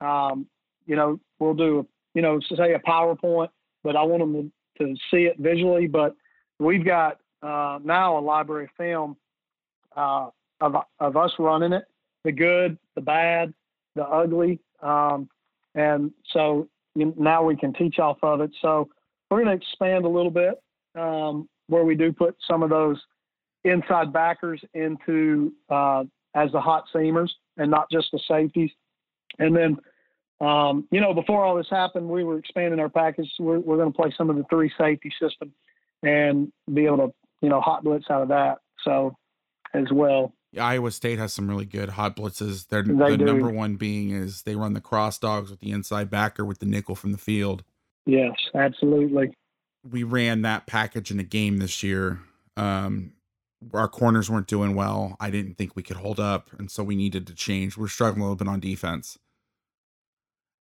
Um, you know, we'll do, a, you know, say a PowerPoint, but I want them to, to see it visually. But we've got uh, now a library of film Uh, of of us running it, the good, the bad, the ugly, um, and so you, now we can teach off of it. So we're going to expand a little bit um, where we do put some of those inside backers into uh, as the hot seamers and not just the safeties. And then um, you know, before all this happened, we were expanding our package. We're, we're going to play some of the three safety system and be able to, you know, hot blitz out of that. So. As well, Iowa State has some really good hot blitzes. They're they the do. Number one being is they run the cross dogs with the inside backer with the nickel from the field. Yes, absolutely. We ran that package in a game this year. Um, our corners weren't doing well. I didn't think we could hold up, and so we needed to change. We're struggling a little bit on defense,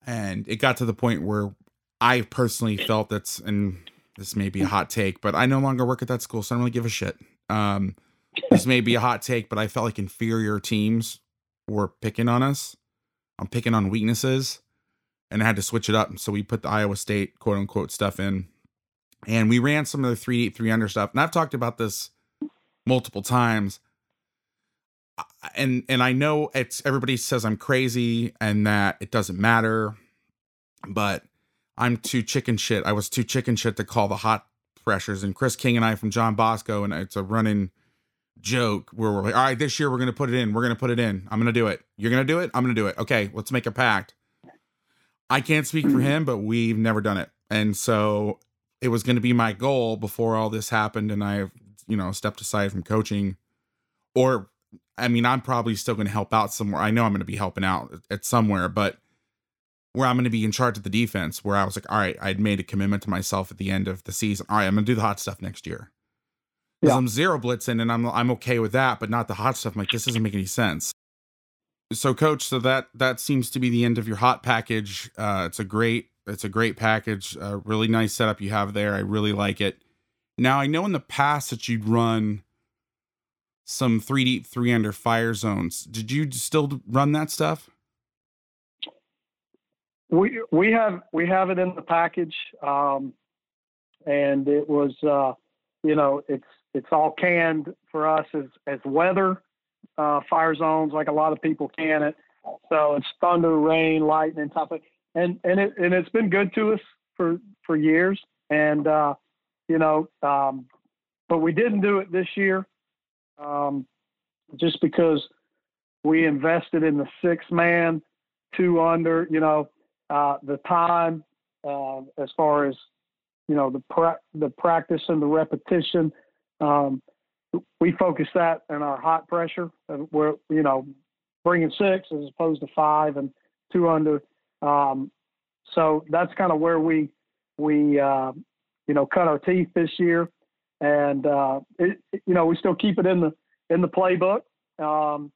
and it got to the point where I personally felt that's, and this may be a hot take, but I no longer work at that school, so I don't really give a shit. Um, This may be a hot take, but I felt like inferior teams were picking on us. I'm picking on weaknesses, and I had to switch it up. So we put the Iowa State quote unquote stuff in, and we ran some of the three deep, three under stuff. And I've talked about this multiple times, and and I know it's everybody says I'm crazy and that it doesn't matter, but I'm too chicken shit. I was too chicken shit to call the hot pressures. And Chris King and I from John Bosco, and it's a running joke where we're like, all right, this year we're going to put it in. We're going to put it in. I'm going to do it. You're going to do it. I'm going to do it. Okay. Let's make a pact. I can't speak for him, but we've never done it. And so it was going to be my goal before all this happened. And I, you know, stepped aside from coaching, or, I mean, I'm probably still going to help out somewhere. I know I'm going to be helping out at somewhere, but where I'm going to be in charge of the defense, where I was like, all right, I'd made a commitment to myself at the end of the season. All right, I'm going to do the hot stuff next year. Yeah. I'm zero blitzing, and I'm I'm okay with that, but not the hot stuff. I'm like, this doesn't make any sense. So, coach, so that that seems to be the end of your hot package. Uh, it's a great it's a great package. A really nice setup you have there. I really like it. Now, I know in the past that you'd run some three deep, three under fire zones. Did you still run that stuff? We we have we have it in the package, um, and it was uh, you know it's. It's all canned for us as, as weather, uh, fire zones, like a lot of people can it. So it's thunder, rain, lightning, type of, and, and it, and it's been good to us for, for years. And, uh, you know, um, but we didn't do it this year. Um, just because we invested in the six man, two under, you know, uh, the time, uh, as far as, you know, the pra- the practice and the repetition. Um, we focus that in our hot pressure where, you know, bringing six as opposed to five and two under. Um, so that's kind of where we, we, uh, you know, cut our teeth this year, and, uh, it, you know, we still keep it in the, in the playbook, um,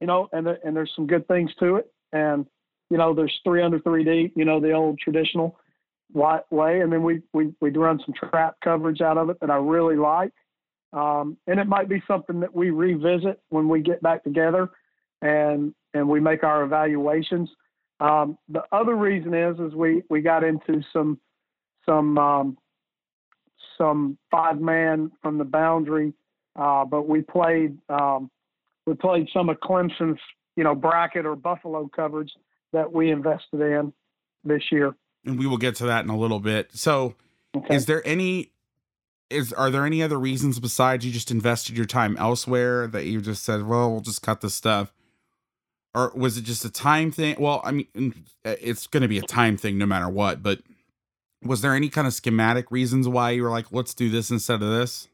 you know, and, the, and there's some good things to it. And, you know, there's three under three deep, you know, the old traditional way. And then we, we, we run some trap coverage out of it that I really like. Um, and it might be something that we revisit when we get back together and, and we make our evaluations. Um, the other reason is, is we, we got into some, some, um, some five man from the boundary. Uh, but we played, um, we played some of Clemson's you know, bracket or Buffalo coverage that we invested in this year. And we will get to that in a little bit. So okay. is there any, is, are there any other reasons besides you just invested your time elsewhere that you just said, well, we'll just cut this stuff? Or was it just a time thing? Well, I mean, it's going to be a time thing no matter what, but was there any kind of schematic reasons why you were like, let's do this instead of this?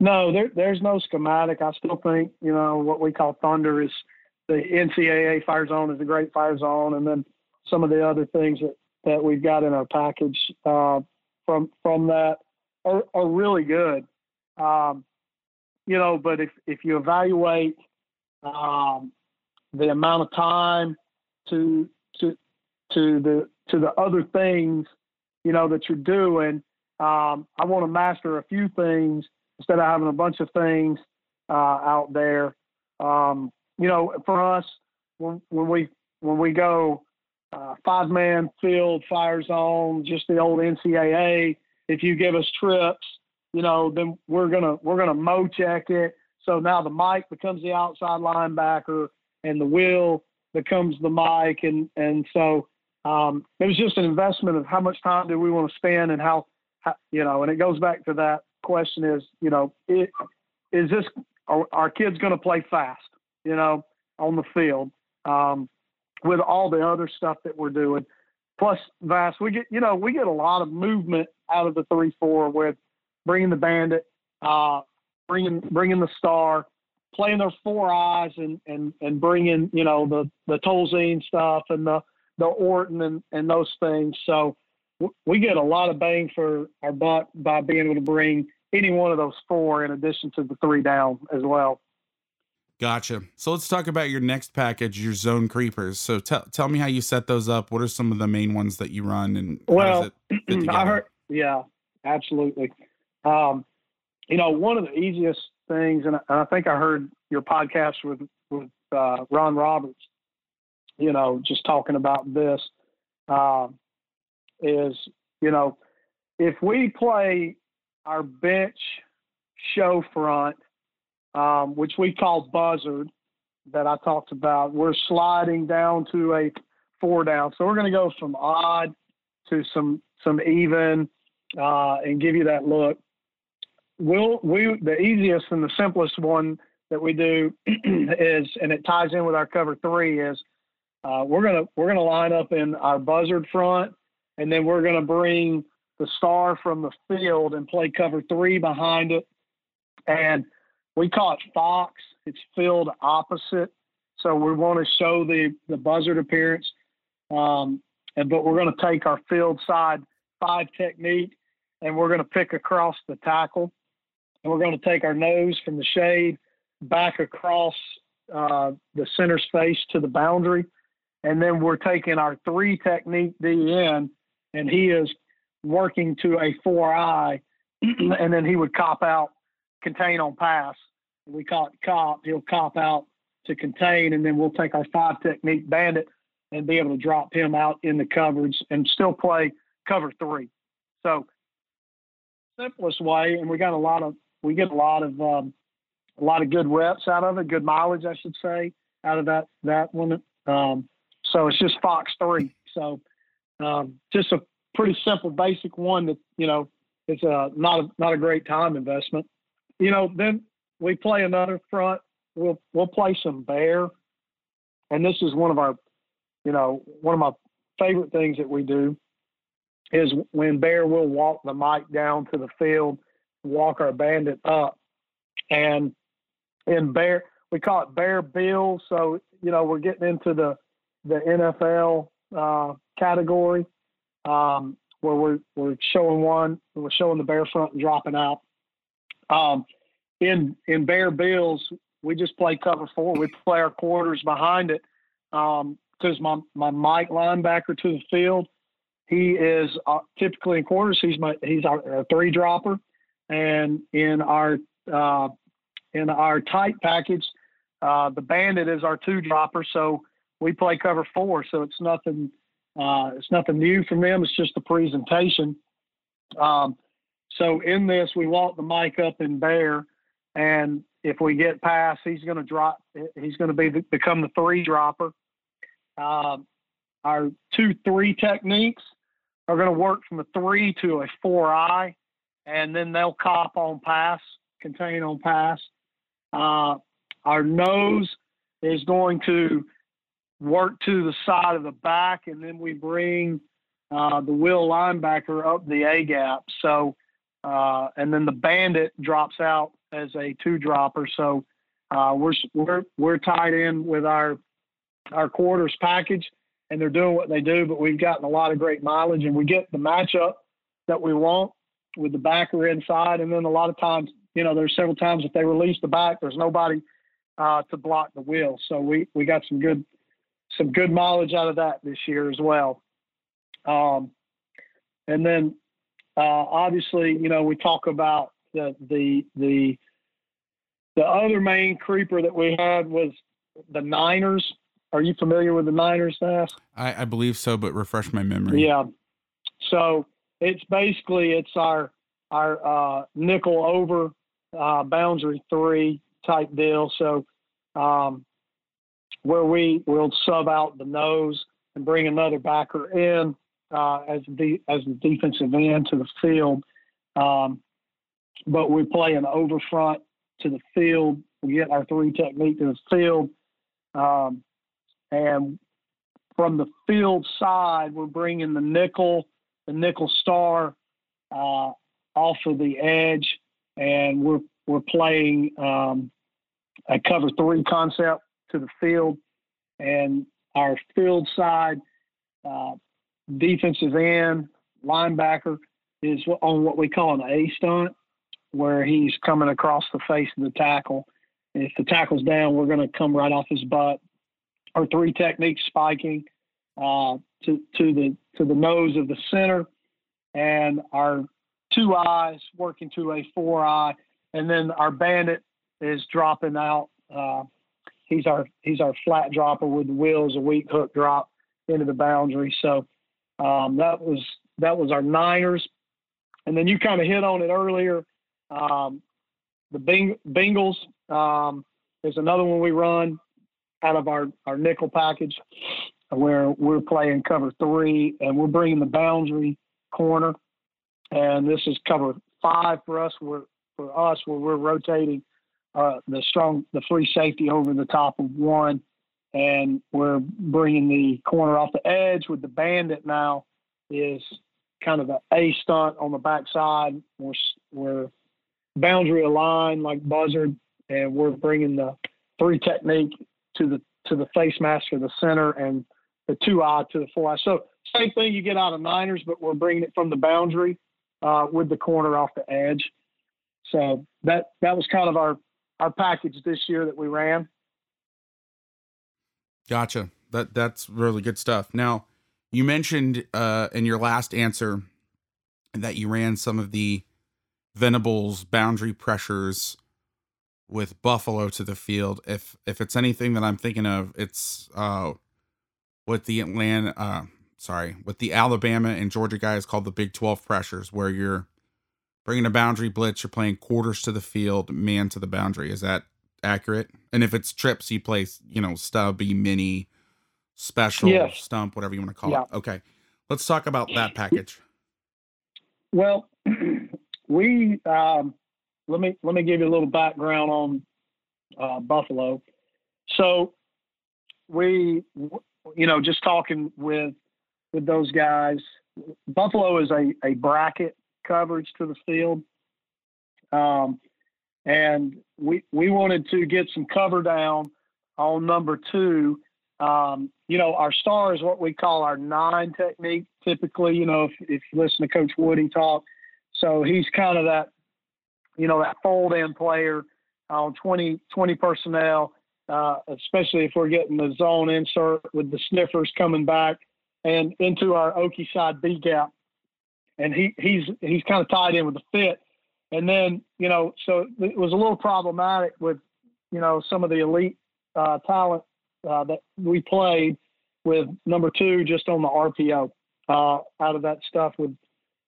No, there, there's no schematic. I still think, you know, what we call Thunder is the N C A A Fire Zone is the Great Fire Zone. And then some of the other things that, that we've got in our package uh, from from that are, are really good. Um, you know, but if, if you evaluate um, the amount of time to to to the to the other things, you know, that you're doing, um, I want to master a few things instead of having a bunch of things uh, out there. Um, you know, for us, when, when we when we go uh, five-man field, fire zone, just the old N C A A, if you give us trips, you know, then we're gonna we're gonna mo check it. So now the Mike becomes the outside linebacker, and the Will becomes the Mike, and and so um, it was just an investment of how much time do we want to spend, and how, how you know, and it goes back to that question is, you know, it, is this, are our kids going to play fast, you know, on the field um, with all the other stuff that we're doing? Plus, Vass, we get, you know, we get a lot of movement out of the three four with bringing the bandit, uh, bringing bringing the star, playing their four eyes, and and and bringing, you know, the the Tolzien stuff and the the Orton and and those things. So we get a lot of bang for our buck by being able to bring any one of those four in addition to the three down as well. Gotcha. So let's talk about your next package, your Zone Creepers. So tell tell me how you set those up. What are some of the main ones that you run, and well, how does it fit together? I heard, yeah, absolutely. Um, you know, one of the easiest things, and I, and I think I heard your podcast with, with uh, Ron Roberts, you know, just talking about this, um, is, you know, if we play our bench show front, um, which we call buzzard, that I talked about, we're sliding down to a four down. So we're going to go from odd to some, some even, uh, and give you that look. We'll, we, the easiest and the simplest one that we do is, and it ties in with our cover three is, uh, we're going to, we're going to line up in our buzzard front. And then we're going to bring the star from the field and play cover three behind it. And we call it Fox. It's field opposite. So we want to show the, the buzzard appearance. Um, and but we're going to take our field side five technique, and we're going to pick across the tackle. And we're going to take our nose from the shade back across uh, the center space to the boundary. And then we're taking our three technique D N, and he is working to a four eye, and then he would cop out, contain on pass. We call it cop. He'll cop out to contain, and then we'll take our five technique bandit and be able to drop him out in the coverage and still play cover three. So simplest way, and we got a lot of we get a lot of um, a lot of good reps out of it, good mileage, I should say, out of that that one. Um, so it's just Fox three. So um, just a pretty simple, basic one that, you know, it's a, not a, not a great time investment. You know, then we play another front. We'll, we'll play some bear. And this is one of our, you know, one of my favorite things that we do is when bear will walk the mic down to the field, walk our bandit up, and in bear, we call it Bear Bills. So, you know, we're getting into the, the N F L uh, category um, where we're, we're showing one, we're showing the bear front and dropping out. Um, in in Bear Bills, we just play cover four. We play our quarters behind it because um, my, my Mike linebacker to the field, he is uh, typically in quarters. He's my he's our, our three dropper, and in our uh, in our tight package, uh, the bandit is our two dropper. So we play cover four, so it's nothing, uh, it's nothing new from them. It's just the presentation. Um, so in this, we walk the mic up in bear, and if we get past, he's going to drop. He's going to be become the three dropper. Um, our two three techniques are going to work from a three to a four eye, and then they'll cop on pass, contain on pass. Uh, our nose is going to work to the side of the back, and then we bring uh, the will linebacker up the A gap. So, uh, and then the bandit drops out as a two dropper. So uh, we're we're we're tied in with our our quarters package, and they're doing what they do. But we've gotten a lot of great mileage, and we get the matchup that we want with the backer inside. And then a lot of times, you know, there's several times if they release the back, there's nobody uh, to block the wheel. So we we got some good some good mileage out of that this year as well. Um, and then uh, obviously, you know, we talk about the the the the other main creeper that we had was the Niners. Are you familiar with the Niners, Nass? I, I believe so, but refresh my memory. Yeah. So it's basically it's our our uh, nickel over uh, boundary three type deal. So um, where we will sub out the nose and bring another backer in uh, as the as the defensive end to the field. Um, but we play an over front to the field. We get our three technique to the field. Um, and from the field side, we're bringing the nickel, the nickel star uh, off of the edge. And we're, we're playing um, a cover three concept to the field, and our field side uh, defensive end linebacker is on what we call an A stunt, where he's coming across the face of the tackle. And if the tackle's down, we're going to come right off his butt. Our three techniques spiking uh, to to the to the nose of the center, and our two eyes working to a four eye, and then our bandit is dropping out. Uh, He's our he's our flat dropper with the wheels, a weak hook drop into the boundary. So um, that was that was our Niners, and then you kind of hit on it earlier. Um, the Bing, Bengals um, is another one we run out of our, our nickel package, where we're playing cover three, and we're bringing the boundary corner, and this is cover five for us. We're for us where we're rotating. Uh, the strong, the free safety over the top of one, and we're bringing the corner off the edge with the bandit. Now is kind of an A stunt on the backside. We're we're boundary aligned like buzzard, and we're bringing the three technique to the to the face mask for the center, and the two eye to the four eye. So same thing you get out of Niners, but we're bringing it from the boundary uh, with the corner off the edge. So that that was kind of our. our package this year that we ran. Gotcha. That that's really good stuff. Now you mentioned, uh, in your last answer that you ran some of the Venables boundary pressures with Buffalo to the field. If, if it's anything that I'm thinking of, it's, uh, what the Atlanta, uh, sorry, what the Alabama and Georgia guys called the Big twelve pressures, where you're bringing a boundary blitz, you're playing quarters to the field, man to the boundary. Is that accurate? And if it's trips, you play, you know, stubby, mini, special, yes. Stump, whatever you want to call yeah. it. Okay. Let's talk about that package. Well, we, um, let me, let me give you a little background on uh, Buffalo. So we, you know, just talking with, with those guys, Buffalo is a, a bracket coverage to the field, um, and we we wanted to get some cover down on number two. Um, you know, our star is what we call our nine technique. Typically, you know, if, if you listen to Coach Woody talk, so he's kind of that, you know, that fold in player on twenty, twenty personnel, uh, especially if we're getting the zone insert with the sniffers coming back and into our Okie side B gap. And he, he's he's kind of tied in with the fit. And then, you know, so it was a little problematic with, you know, some of the elite uh, talent uh, that we played with number two just on the R P O. Uh, out of that stuff with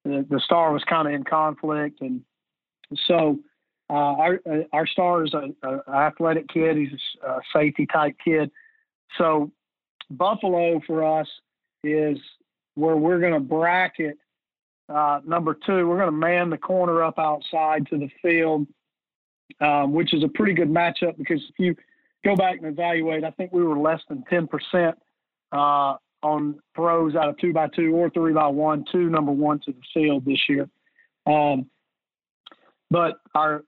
the, the star was kind of in conflict. And so Uh, our our star is an athletic kid. He's a safety type kid. So Buffalo for us is where we're going to bracket uh, number two. We're going to man the corner up outside to the field, um, which is a pretty good matchup because if you go back and evaluate, I think we were less than ten percent uh, on throws out of two by two or three by one, two number one to the field this year. Um, but our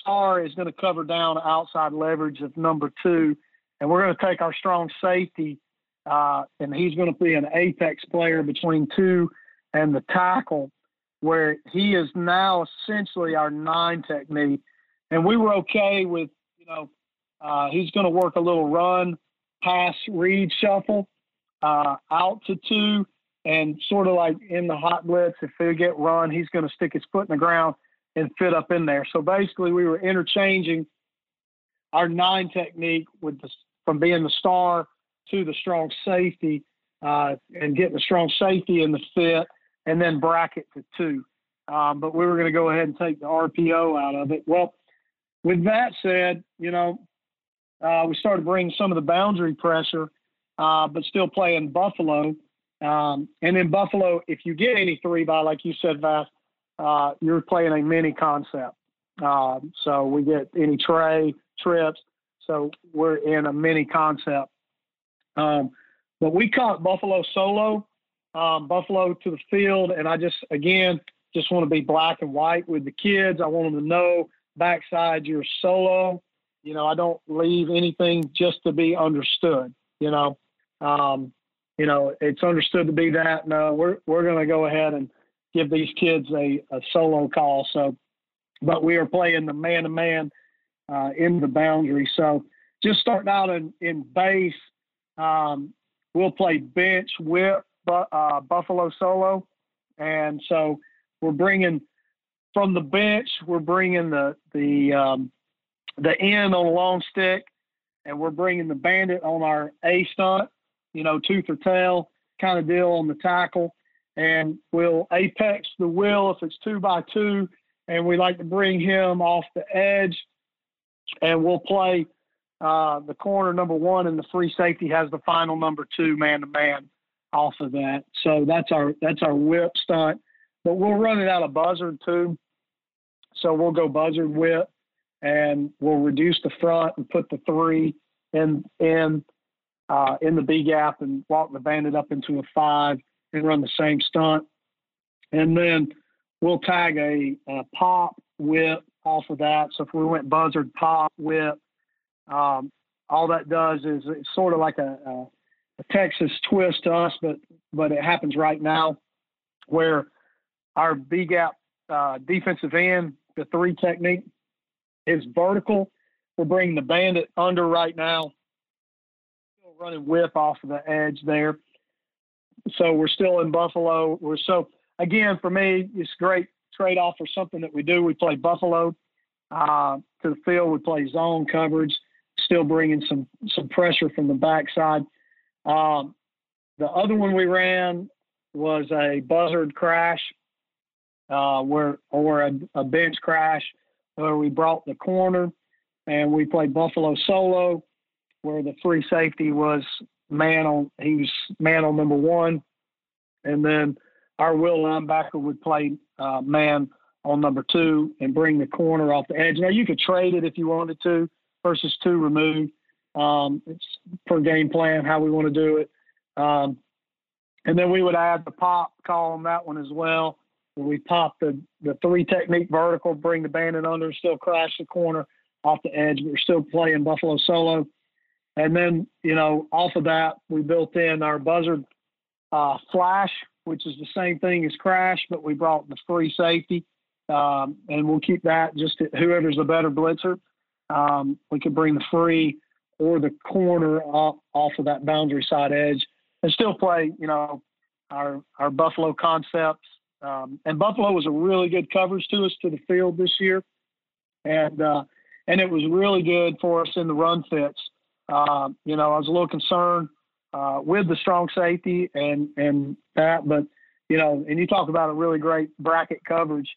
star is going to cover down outside leverage of number two, and we're going to take our strong safety, uh, and he's going to be an apex player between two and the tackle, where he is now essentially our nine technique. And we were okay with, you know, uh, he's going to work a little run, pass, read, shuffle, uh, out to two, and sort of like in the hot blitz, if they get run, he's going to stick his foot in the ground and fit up in there. So basically we were interchanging our nine technique with the, from being the star to the strong safety, uh, and getting the strong safety in the fit and then bracket to two. Um, but we were going to go ahead and take the R P O out of it. Well, with that said, you know, uh, we started bringing some of the boundary pressure, uh, but still playing Buffalo. Um, and in Buffalo, if you get any three by, like you said, Vass, uh, you're playing a mini concept. Um, so we get any tray trips. So we're in a mini concept. Um, but we caught Buffalo solo, um, Buffalo to the field. And I just, again, just want to be black and white with the kids. I want them to know backside, you're solo. You know, I don't leave anything just to be understood, you know, um, You know, it's understood to be that. No, we're we're going to go ahead and give these kids a, a solo call. So, but we are playing the man-to-man uh, in the boundary. So, just starting out in in base, um, we'll play bench whip uh, Buffalo solo, and so we're bringing from the bench. We're bringing the the um, the end on a long stick, and we're bringing the bandit on our A stunt. You know, tooth or tail kind of deal on the tackle. And we'll apex the wheel if it's two by two. And we like to bring him off the edge. And we'll play uh, the corner number one, and the free safety has the final number two man-to-man off of that. So that's our that's our whip stunt. But we'll run it out of buzzard too. So we'll go buzzard whip, and we'll reduce the front and put the three in in. Uh, in the B gap and walk the bandit up into a five and run the same stunt. And then we'll tag a, a pop whip off of that. So if we went buzzard pop whip, um, all that does is it's sort of like a, a, a Texas twist to us, but, but it happens right now where our B gap uh, defensive end, the three technique is vertical. We're bringing the bandit under right now, running whip off of the edge there. So we're still in Buffalo. We're so again, for me, it's a great trade-off for something that we do. We play Buffalo uh, to the field. We play zone coverage, still bringing some, some pressure from the backside. Um, the other one we ran was a buzzard crash uh, where, or a, a bench crash where we brought the corner and we played Buffalo solo, where the free safety was man on, he was man on number one. And then our will linebacker would play uh, man on number two and bring the corner off the edge. Now you could trade it if you wanted to versus two removed. Um, it's per game plan, how we want to do it. Um, and then we would add the pop call on that one as well, where we pop the, the three technique vertical, bring the bandit under, still crash the corner off the edge. We're still playing Buffalo solo. And then, you know, off of that, we built in our buzzard uh, flash, which is the same thing as crash, but we brought the free safety. Um, and we'll keep that just at whoever's the better blitzer. Um, we could bring the free or the corner off, off of that boundary side edge and still play, you know, our, our Buffalo concepts. Um, and Buffalo was a really good coverage to us to the field this year. And, uh, and it was really good for us in the run fits. Uh, you know, I was a little concerned uh, with the strong safety and, and that, but, you know, and you talk about a really great bracket coverage.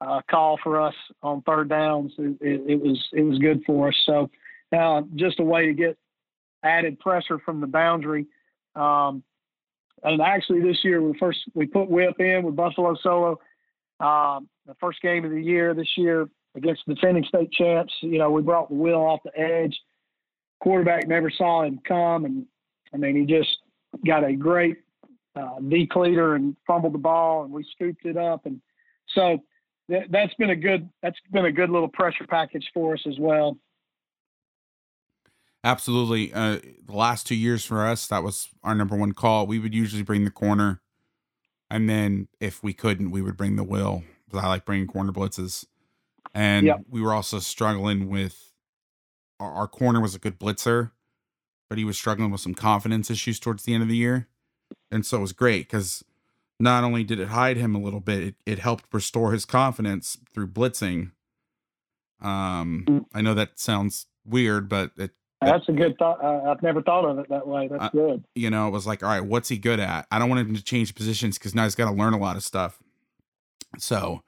uh, call for us on third downs. It, it, it was it was good for us. So uh, just a way to get added pressure from the boundary. Um, and actually this year we first we put Whip in with Buffalo Solo. Um, the first game of the year this year against the defending state champs, you know, we brought the Will off the edge. Quarterback never saw him come, and I mean he just got a great uh, decleater and fumbled the ball, and we scooped it up, and so th- that's been a good that's been a good little pressure package for us as well. Absolutely, uh, the last two years for us, that was our number one call. We would usually bring the corner, and then if we couldn't, we would bring the Will, because I like bringing corner blitzes, and yep. we were also struggling with our, our corner was a good blitzer, but he was struggling with some confidence issues towards the end of the year. And so it was great because not only did it hide him a little bit, it, it helped restore his confidence through blitzing. Um, I know that sounds weird, but it, that's that, a good thought. Uh, I've never thought of it that way. That's uh, good. You know, it was like, all right, what's he good at? I don't want him to change positions because now he's got to learn a lot of stuff. So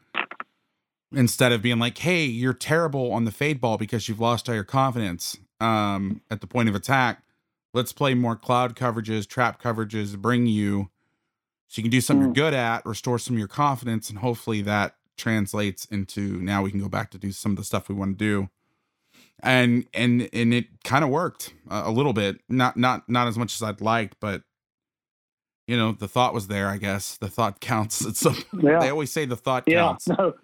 instead of being like, hey, you're terrible on the fade ball because you've lost all your confidence um, at the point of attack, let's play more cloud coverages, trap coverages, bring you so you can do something mm. you're good at, restore some of your confidence. And hopefully that translates into now we can go back to do some of the stuff we want to do. And, and, and it kind of worked uh, a little bit, not, not, not as much as I'd liked, but you know, the thought was there, I guess the thought counts. It's a, yeah. They always say the thought yeah. counts. No.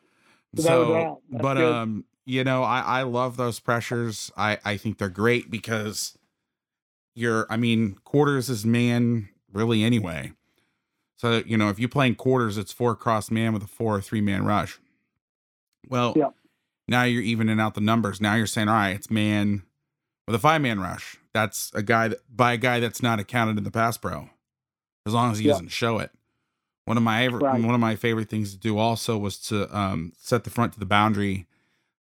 So, no but, good. um, you know, I, I love those pressures. I, I think they're great because You're, I mean, quarters is man really anyway. So, you know, if you're playing quarters, it's four cross man with a four or three man rush. Well, yeah. now you're evening out the numbers. Now you're saying, all right, it's man with a five man rush. That's a guy that, by a guy that's not accounted in the pass pro, as long as he yeah. doesn't show it. One of my favorite, right. one of my favorite things to do also was to um, set the front to the boundary,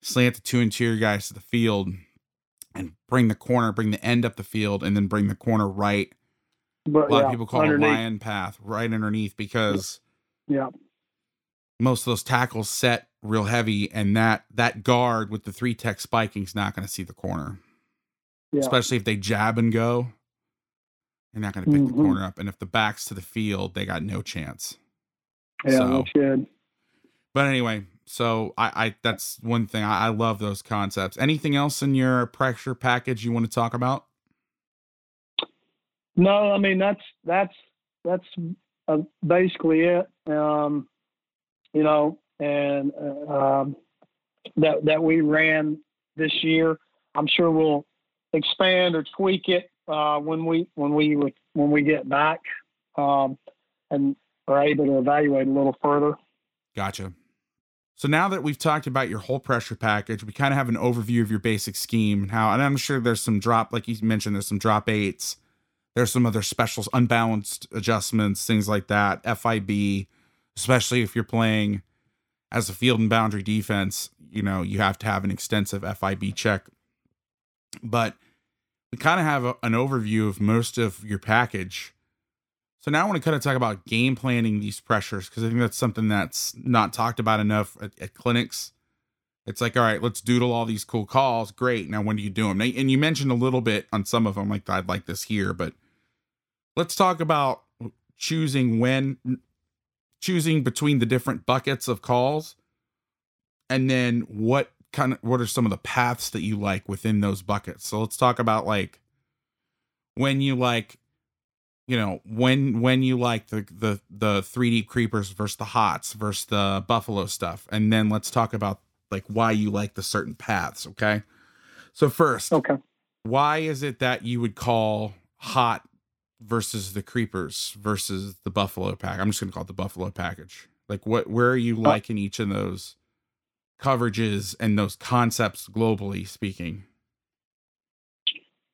slant the two interior guys to the field, and bring the corner, bring the end up the field, and then bring the corner right. But, a lot yeah, of people call underneath. It a lion path, right underneath, because yeah. most of those tackles set real heavy, and that that guard with the three tech spiking is not going to see the corner. Yeah. Especially if they jab and go, they're not going to pick mm-hmm. the corner up. And if the back's to the field, they got no chance. Yeah, so, they should. But anyway... So I, I, that's one thing I, I love those concepts. Anything else in your pressure package you want to talk about? No, I mean, that's, that's, that's uh, basically it. Um, you know, and, uh, um, that, that we ran this year. I'm sure we'll expand or tweak it, uh, when we, when we, when we get back, um, and are able to evaluate a little further. Gotcha. So now that we've talked about your whole pressure package, we kind of have an overview of your basic scheme and how, and I'm sure there's some drop, like you mentioned, there's some drop eights. There's some other specials, unbalanced adjustments, things like that. F I B, especially if you're playing as a field and boundary defense, you know, you have to have an extensive F I B check, but we kind of have a, an overview of most of your package. So now I want to kind of talk about game planning these pressures, because I think that's something that's not talked about enough at, at clinics. It's like, all right, let's doodle all these cool calls. Great. Now, when do you do them? And you mentioned a little bit on some of them, like I'd like this here, but let's talk about choosing when, choosing between the different buckets of calls, and then what kind of, what are some of the paths that you like within those buckets? So let's talk about like when you like, you know, when, when you like the, the, the three deep creepers versus the hots versus the Buffalo stuff. And then let's talk about like why you like the certain paths. Okay. So first, okay, why is it that you would call hot versus the creepers versus the Buffalo pack? I'm just going to call it the Buffalo package. Like what, where are you liking each of those coverages and those concepts globally speaking?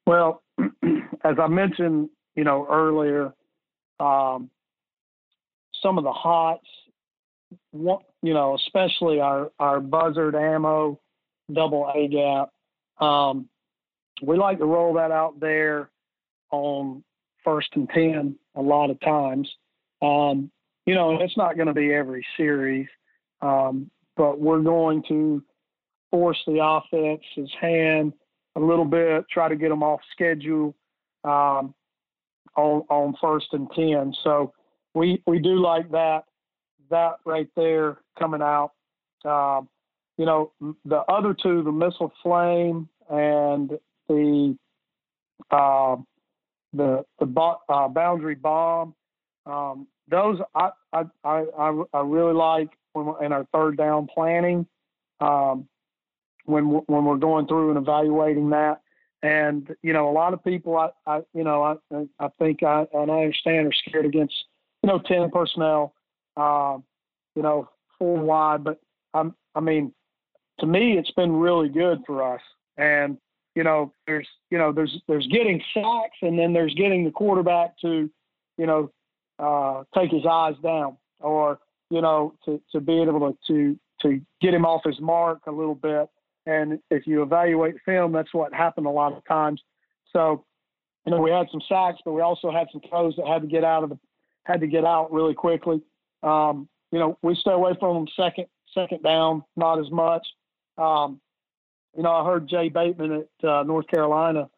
Well, as I mentioned, you know, earlier, um, some of the hots, you know, especially our, our buzzard ammo, double A gap. Um, we like to roll that out there on first and ten a lot of times. Um, you know, it's not going to be every series, um, but we're going to force the offense's hand a little bit, try to get them off schedule um, on on first and ten. So we we do like that that right there coming out. Um, you know, the other two, the missile flame and the uh, the the bo- uh, boundary bomb. Um, those I, I I I really like when in our third down planning. Um, when when we're going through and evaluating that. And, you know, a lot of people, I, I you know, I I think I, and I understand are scared against, you know, ten personnel, uh, you know, four wide. But, I'm, I mean, to me, it's been really good for us. And, you know, there's, you know, there's, there's getting sacks and then there's getting the quarterback to, you know, uh, take his eyes down or, you know, to, to be able to, to get him off his mark a little bit. And if you evaluate film, that's what happened a lot of times. So, you know, we had some sacks, but we also had some throws that had to get out of the, had to get out really quickly. Um, you know, we stay away from them second, second down, not as much. Um, you know, I heard Jay Bateman at uh, North Carolina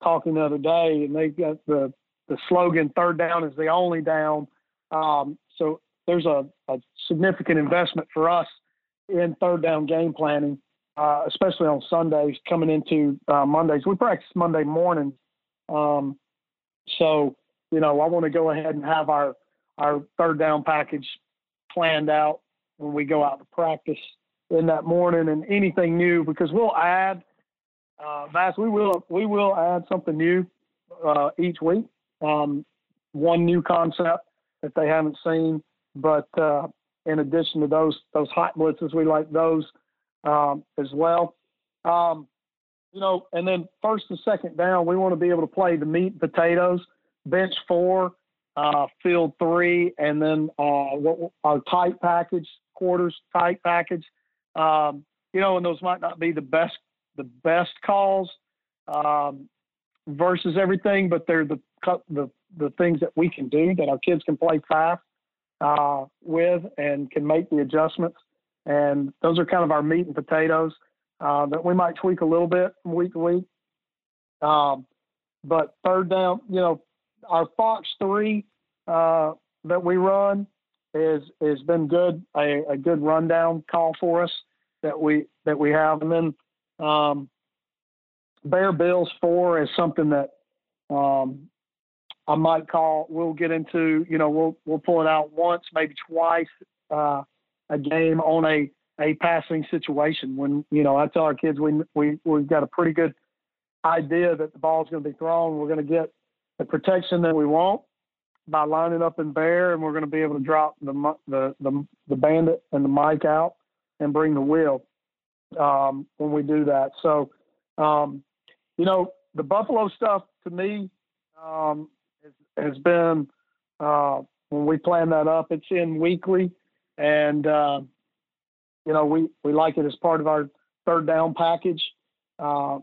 talking the other day, and they got the, the slogan, third down is the only down. Um, so there's a, a significant investment for us in third down game planning. Uh, especially on Sundays, coming into uh, Mondays. We practice Monday morning. Um, so, you know, I want to go ahead and have our, our third down package planned out when we go out to practice in that morning, and anything new, because we'll add, uh, Vass, we will, we will add something new uh, each week. Um, one new concept that they haven't seen, but uh, in addition to those, those hot blitzes, we like those. Um, as well. Um, you know, and then first and second down, we want to be able to play the meat and potatoes, bench four, uh, field three, and then uh, what, our tight package, quarters tight package. Um, you know, and those might not be the best the best calls um, versus everything, but they're the, the the things that we can do that our kids can play fast uh, with and can make the adjustments. And those are kind of our meat and potatoes uh, that we might tweak a little bit from week to week. Um, but third down, you know, our Fox three uh, that we run is has been good, a, a good rundown call for us that we that we have. And then um, Bear Bills four is something that um, I might call. We'll get into, you know, we'll we'll pull it out once, maybe twice. Uh, a game on a, a passing situation when, you know, I tell our kids, we, we, we've got a pretty good idea that the ball's going to be thrown. We're going to get the protection that we want by lining up in Bear, and we're going to be able to drop the, the, the, the bandit and the mic out and bring the wheel um, when we do that. So, um, you know, the Buffalo stuff to me um, has, has been, uh, when we plan that up, it's in weekly. And, uh, you know, we, we like it as part of our third down package uh,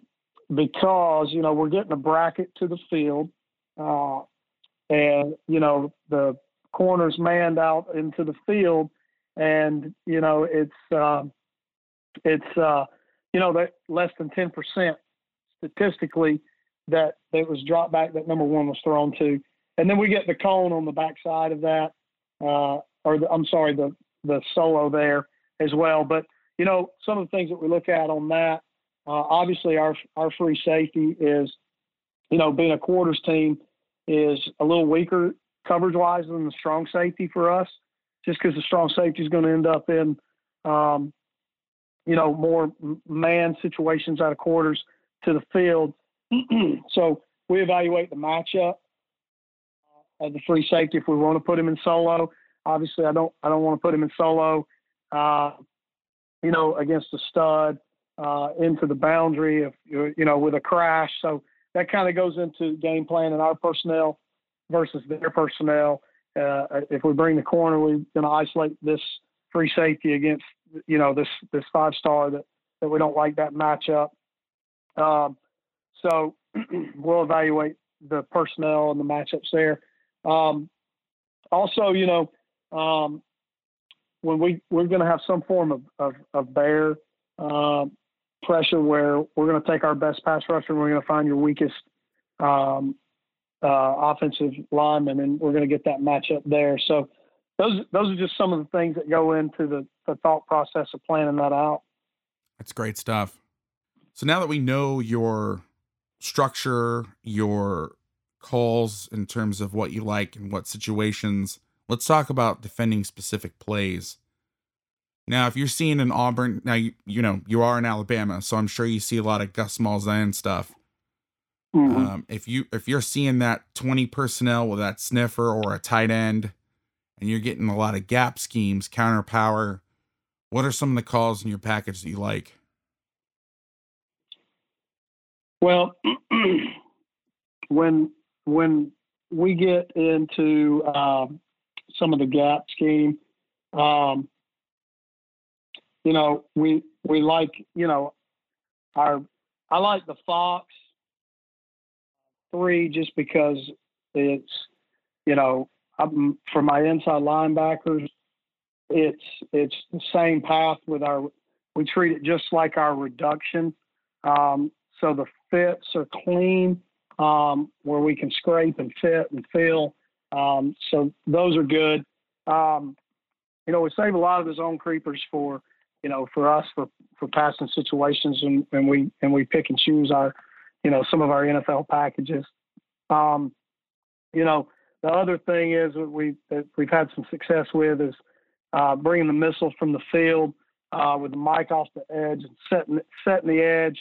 because, you know, we're getting a bracket to the field uh, and, you know, the corners manned out into the field. And, you know, it's, uh, it's uh, you know, that less than ten percent statistically that it was dropped back, that number one was thrown to. And then we get the cone on the backside of that. Uh, or the, I'm sorry, the, the solo there as well. But, you know, some of the things that we look at on that, uh, obviously our, our free safety is, you know, being a quarters team is a little weaker coverage wise than the strong safety for us, just because the strong safety is going to end up in, um, you know, more man situations out of quarters to the field. So we evaluate the matchup of the free safety if we want to put him in solo. Obviously, I don't. I don't want to put him in solo, uh, you know, against the stud uh, into the boundary of, you know, with a crash. So that kind of goes into game plan and our personnel versus their personnel. Uh, if we bring the corner, we're going to isolate this free safety against, you know, this this five star that that we don't like that matchup. Um, so we'll evaluate the personnel and the matchups there. Um, also, you know. Um, when we, we're going to have some form of, of, of bear um, pressure where we're going to take our best pass rusher and we're going to find your weakest um, uh, offensive lineman, and we're going to get that matchup there. So those those are just some of the things that go into the, the thought process of planning that out. That's great stuff. So now that we know your structure, your calls in terms of what you like and what situations, let's talk about defending specific plays. Now, if you're seeing an Auburn, now, you, you know, you are in Alabama, so I'm sure you see a lot of Gus Malzahn stuff. Mm-hmm. Um, if you, if you're seeing that twenty personnel with that sniffer or a tight end, and you're getting a lot of gap schemes, counter power, what are some of the calls in your package that you like? Well, when, when we get into um, some of the gap scheme, um, you know, we, we like, you know, our, I like the Fox three just because it's, you know, I'm, for my inside linebackers, it's, it's the same path with our, we treat it just like our reduction. Um, so the fits are clean, um, where we can scrape and fit and fill. Um, so those are good. Um, you know, we save a lot of the zone creepers for, you know, for us, for, for passing situations, and, and we, and we pick and choose our, you know, some of our N F L packages. Um, you know, the other thing is that we, that we've had some success with is uh, bringing the missile from the field uh, with the mic off the edge and setting setting the edge,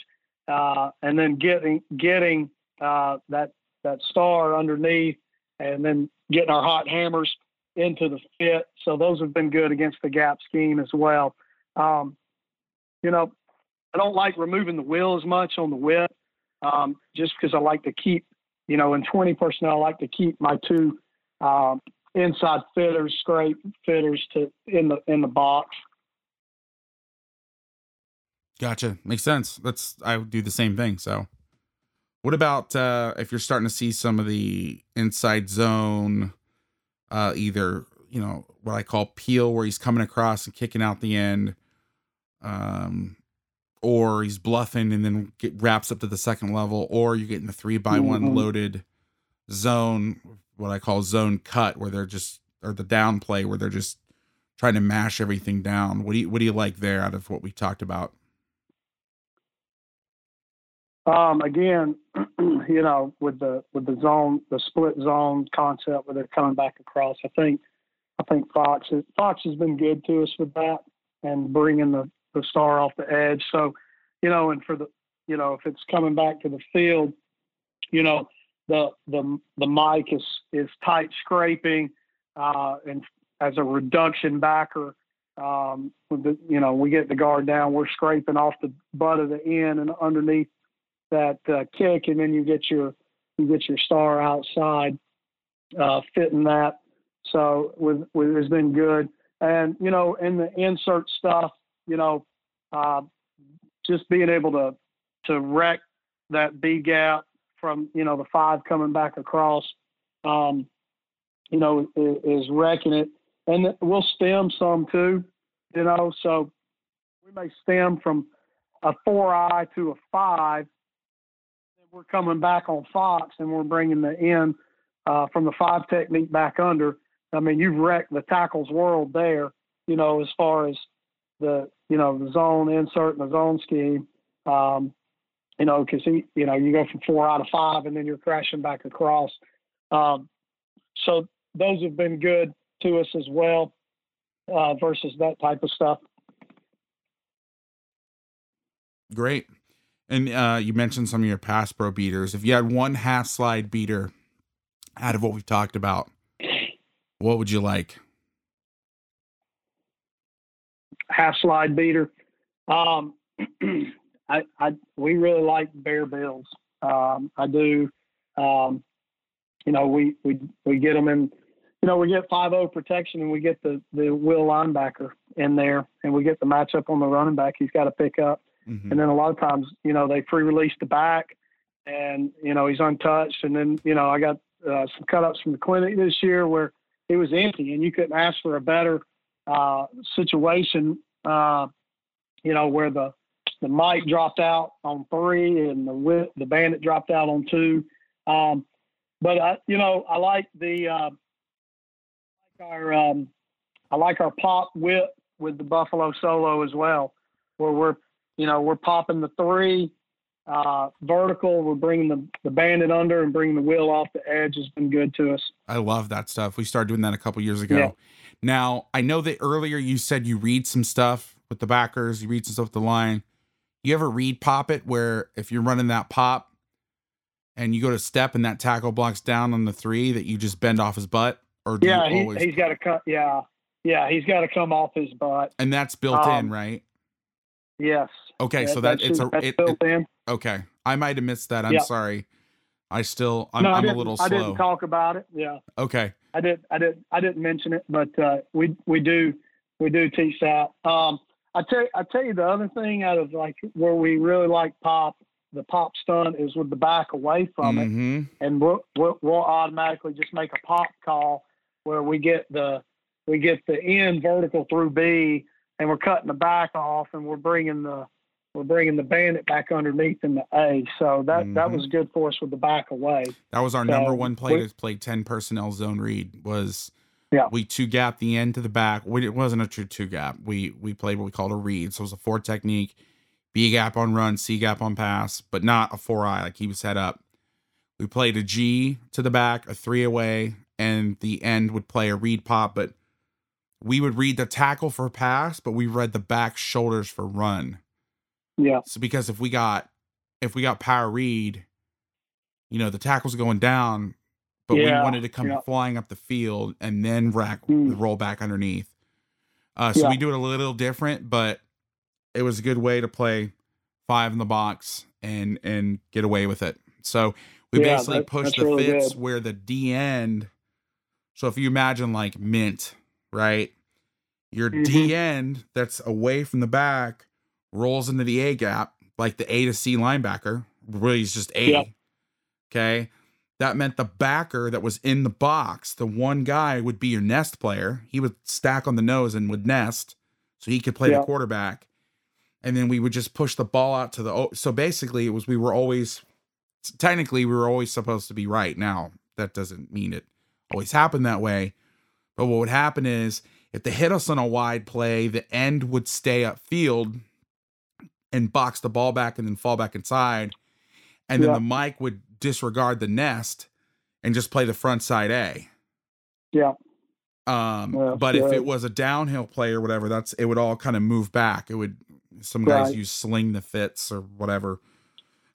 uh, and then getting getting uh, that that star underneath, and then getting our hot hammers into the fit. So those have been good against the gap scheme as well. Um, you know, I don't like removing the wheel as much on the whip, um, just because I like to keep, you know, in twenty personnel, I like to keep my two um, inside fitters, scrape fitters, to in the in the box. Gotcha, makes sense. That's I would do the same thing. So, what about uh, if you're starting to see some of the inside zone, uh, either you know what I call peel, where he's coming across and kicking out the end, um, or he's bluffing and then get, wraps up to the second level, or you're getting the three by one mm-hmm. loaded zone, what I call zone cut, where they're just, or the down play where they're just trying to mash everything down. What do you, what do you like there out of what we talked about? Um, again, you know, with the, with the zone, the split zone concept where they're coming back across, I think, I think Fox, is, Fox has been good to us with that and bringing the, the star off the edge. So, you know, and for the, you know, if it's coming back to the field, you know, the, the, the mic is, is tight scraping, uh, and as a reduction backer, um, with the, you know, we get the guard down, we're scraping off the butt of the end and underneath that uh, kick. And then you get your, you get your star outside, uh, fitting that. So with, with, it's been good. And, you know, in the insert stuff, you know, uh, just being able to, to wreck that B gap from, you know, the five coming back across, um, you know, is, is wrecking it. And we'll stem some too, you know, so we may stem from a four eye to a five. And we're coming back on Fox and we're bringing the end uh, from the five technique back under. I mean, you've wrecked the tackle's world there, you know, as far as the, you know, the zone insert and the zone scheme, um, you know, because, you know, you go from four out of five and then you're crashing back across. Um, so those have been good to us as well, uh, versus that type of stuff. Great. And uh, you mentioned some of your pass pro beaters. If you had one half slide beater out of what we've talked about, what would you like? Half slide beater. Um, I, I, we really like Bear Bills. Um, I do. Um, you know, we, we, we get them in, you know, we get five oh protection and we get the, the will linebacker in there and we get the matchup on the running back. He's got to pick up. Mm-hmm. And then a lot of times, you know, they free release the back and, you know, he's untouched. And then, you know, I got uh, some cut ups from the clinic this year where it was empty and you couldn't ask for a better uh, situation, uh, you know, where the, the Mike dropped out on three and the the Bandit dropped out on two. Um, but, I, you know, I like the uh, – our um, I like our pop whip with the Buffalo solo as well, where we're, you know, we're popping the three uh, vertical. We're bringing the, the Bandit under and bringing the wheel off the edge has been good to us. I love that stuff. We started doing that a couple years ago. Yeah. Now, I know that earlier you said you read some stuff with the backers, you read some stuff with the line. You ever read pop it where if you're running that pop and you go to step and that tackle blocks down on the three that you just bend off his butt? Or do yeah, you he, always... he's got to cut. Yeah. Yeah. He's got to come off his butt. And that's built um, in, right? Yes. Okay. Yeah, so that it's a, it, built it, in. Okay. I might've missed that. I'm yeah. sorry. I still, I'm, no, I I'm a little slow. I didn't talk about it. Yeah. Okay. I didn't, I didn't, I didn't mention it, but uh, we, we do, we do teach that. Um, I tell you, I tell you the other thing out of like where we really like pop, the pop stunt is with the back away from mm-hmm. it. And we'll, we'll, we'll automatically just make a pop call where we get the, we get the end vertical through B and we're cutting the back off and we're bringing the, we're bringing the Bandit back underneath in the A. So that, mm-hmm. that was good for us with the back away. That was our so number one play we, to play ten personnel zone read was yeah. we two gap the end to the back. We, it wasn't a true two gap. We, we played what we called a read. So it was a four technique, B gap on run, C gap on pass, but not a four eye. Like he was head up. We played a G to the back, a three away, and the end would play a read pop, but we would read the tackle for pass, but we read the back shoulders for run. Yeah. So because if we got, if we got power read, you know, the tackle's going down, but yeah. we wanted to come yeah. flying up the field and then rack mm. the roll back underneath. Uh, so yeah. we do it a little different, but it was a good way to play five in the box and, and get away with it. So we yeah, basically that, push the really fits good. Where the D end. So if you imagine like mint, right? Your mm-hmm. D end that's away from the back rolls into the A gap, like the A to C linebacker, really is just A. Yep. Okay. That meant the backer that was in the box, the one guy would be your nest player. He would stack on the nose and would nest so he could play yep. the quarterback. And then we would just push the ball out to the, so basically it was, we were always, technically we were always supposed to be right. Now that doesn't mean it always happened that way. But what would happen is if they hit us on a wide play, the end would stay upfield and box the ball back and then fall back inside. And yeah. then the Mike would disregard the nest and just play the front side A. Yeah. Um, yeah, but yeah. if it was a downhill play or whatever, that's, it would all kind of move back. It would, some guys right. use sling the fits or whatever.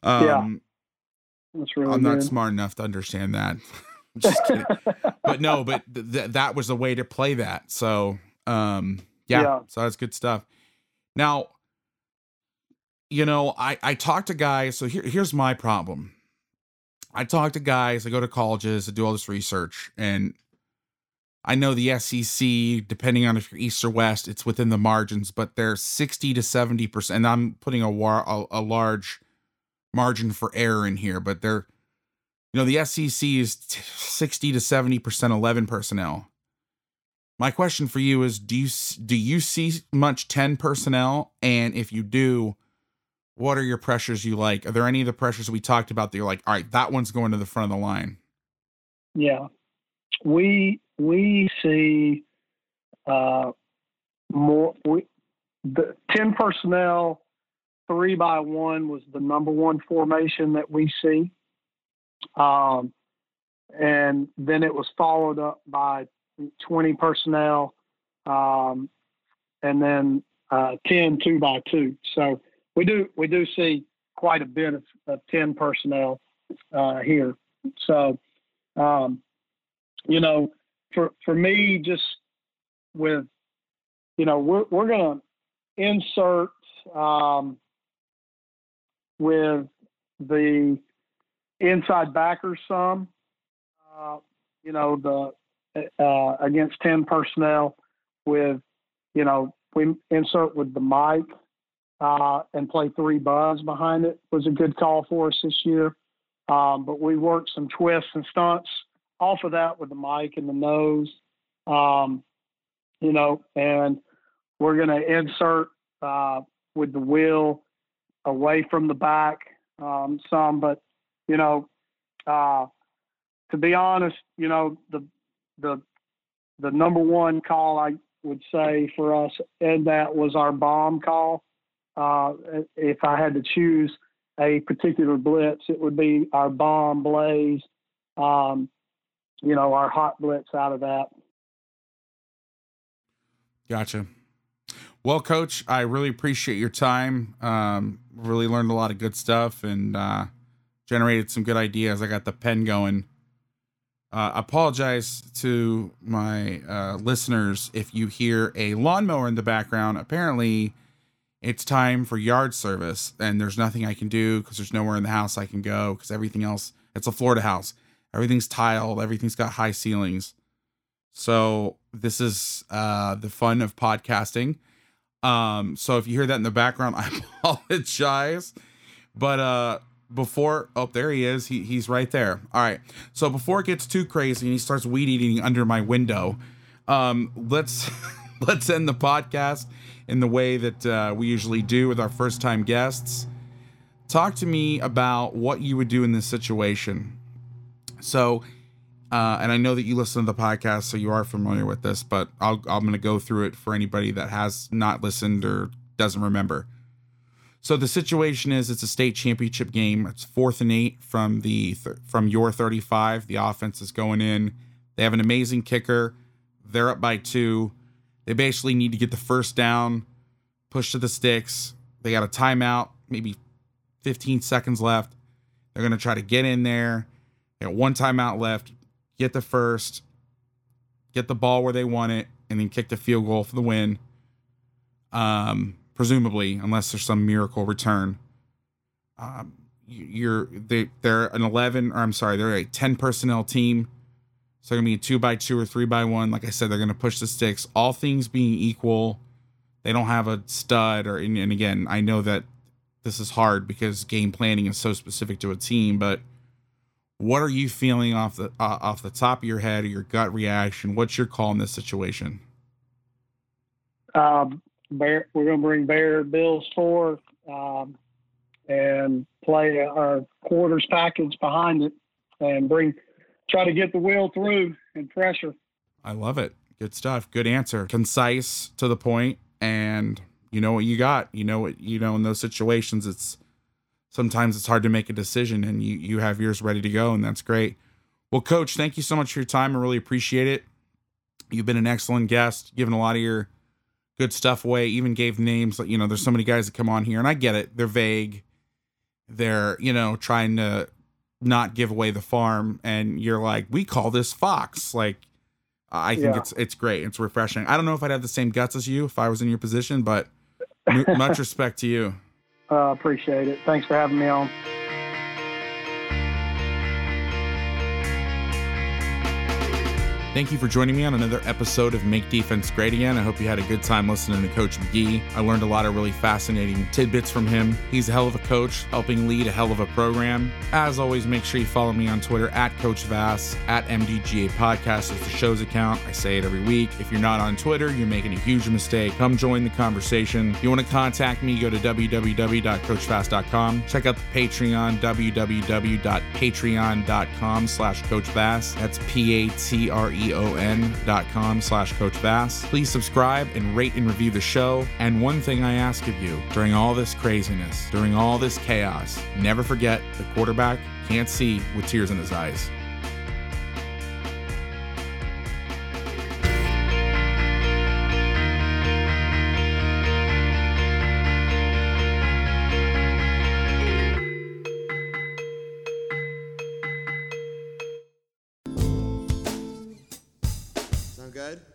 Um, yeah. That's really I'm not good. Smart enough to understand that. Just kidding. But no, but th- th- that was the way to play that. So, um, yeah, yeah. so that's good stuff. Now, you know, I, I talk to guys. So here, here's my problem. I talk to guys, I go to colleges, I do all this research, and I know the S E C, depending on if you're East or West, it's within the margins, but they're sixty to seventy percent. And I'm putting a, war, a, a large margin for error in here, but they're, you know, the S E C is t- sixty to seventy percent eleven personnel. My question for you is, do you, do you see much ten personnel? And if you do, what are your pressures you like? Are there any of the pressures we talked about that you're like, all right, that one's going to the front of the line? Yeah. We we see uh, more we, the ten personnel, three by one was the number one formation that we see. Um, and then it was followed up by twenty personnel um, and then uh, ten two by two. So We do we do see quite a bit of, of ten personnel uh, here. So, um, you know, for for me, just with, you know, we're we're gonna insert um, with the inside backers some, uh, you know, the uh, against ten personnel with, you know, we insert with the Mike. Uh, and play three buzz behind it was a good call for us this year. Um, but we worked some twists and stunts off of that with the mic and the nose. Um, you know, and we're going to insert uh, with the wheel away from the back um, some. But, you know, uh, to be honest, you know, the the the number one call I would say for us, and that was our bomb call. Uh, if I had to choose a particular blitz, it would be our bomb blaze, um, you know, our hot blitz out of that. Gotcha. Well, Coach, I really appreciate your time. Um, really learned a lot of good stuff and uh, generated some good ideas. I got the pen going. Uh, apologize to my uh, listeners if you hear a lawnmower in the background. Apparently, it's time for yard service, and there's nothing I can do because there's nowhere in the house I can go because everything else, it's a Florida house. Everything's tiled. Everything's got high ceilings. So this is uh, the fun of podcasting. Um, so if you hear that in the background, I apologize. But uh, before, oh, there he is. He he's right there. All right. So before it gets too crazy and he starts weed eating under my window, um, let's let's end the podcast in the way that uh, we usually do with our first time guests. Talk to me about what you would do in this situation. So, uh, and I know that you listen to the podcast, so you are familiar with this, but I'll, I'm going to go through it for anybody that has not listened or doesn't remember. So the situation is, it's a state championship game. It's fourth and eight from the, th- from your thirty-five. The offense is going in. They have an amazing kicker. They're up by two. They basically need to get the first down, push to the sticks. They got a timeout, maybe fifteen seconds left. They're going to try to get in there. They got one timeout left, get the first, get the ball where they want it, and then kick the field goal for the win. Um, presumably, unless there's some miracle return. Um, you're they they're an eleven, or I'm sorry, they're a ten personnel team. So they're going to be a two by two or three by one. Like I said, they're going to push the sticks. All things being equal, they don't have a stud. Or and, and again, I know that this is hard because game planning is so specific to a team. But what are you feeling off the uh, off the top of your head, or your gut reaction? What's your call in this situation? Um, Bear, we're going to bring Bear Bills forth um, and play our quarters package behind it and bring. Try to get the wheel through and pressure. I love it. Good stuff. Good answer. Concise, to the point, and you know what you got. You know what you know in those situations. It's sometimes it's hard to make a decision, and you you have yours ready to go, and that's great. Well, Coach, thank you so much for your time. I really appreciate it. You've been an excellent guest, giving a lot of your good stuff away. Even gave names. You know, there's so many guys that come on here, and I get it. They're vague. They're you know trying to not give away the farm, and you're like, we call this Fox. Like, I think yeah. it's it's great. It's refreshing. I don't know if I'd have the same guts as you if I was in your position, but much respect to you. Uh, appreciate it. Thanks for having me on. Thank you for joining me on another episode of Make Defense Great Again. I hope you had a good time listening to Coach McGehee. I learned a lot of really fascinating tidbits from him. He's a hell of a coach, helping lead a hell of a program. As always, make sure you follow me on Twitter at Coach Vass, at M D G A Podcast is the show's account. I say it every week. If you're not on Twitter, you're making a huge mistake. Come join the conversation. If you want to contact me, go to w w w dot coach vass dot com. Check out the Patreon, w w w dot patreon dot com slash Coach Vass. That's P A T R E Patreon dot com slash Coach Vass. Please subscribe and rate and review the show. And one thing I ask of you, during all this craziness, during all this chaos, never forget the quarterback can't see with tears in his eyes. Good.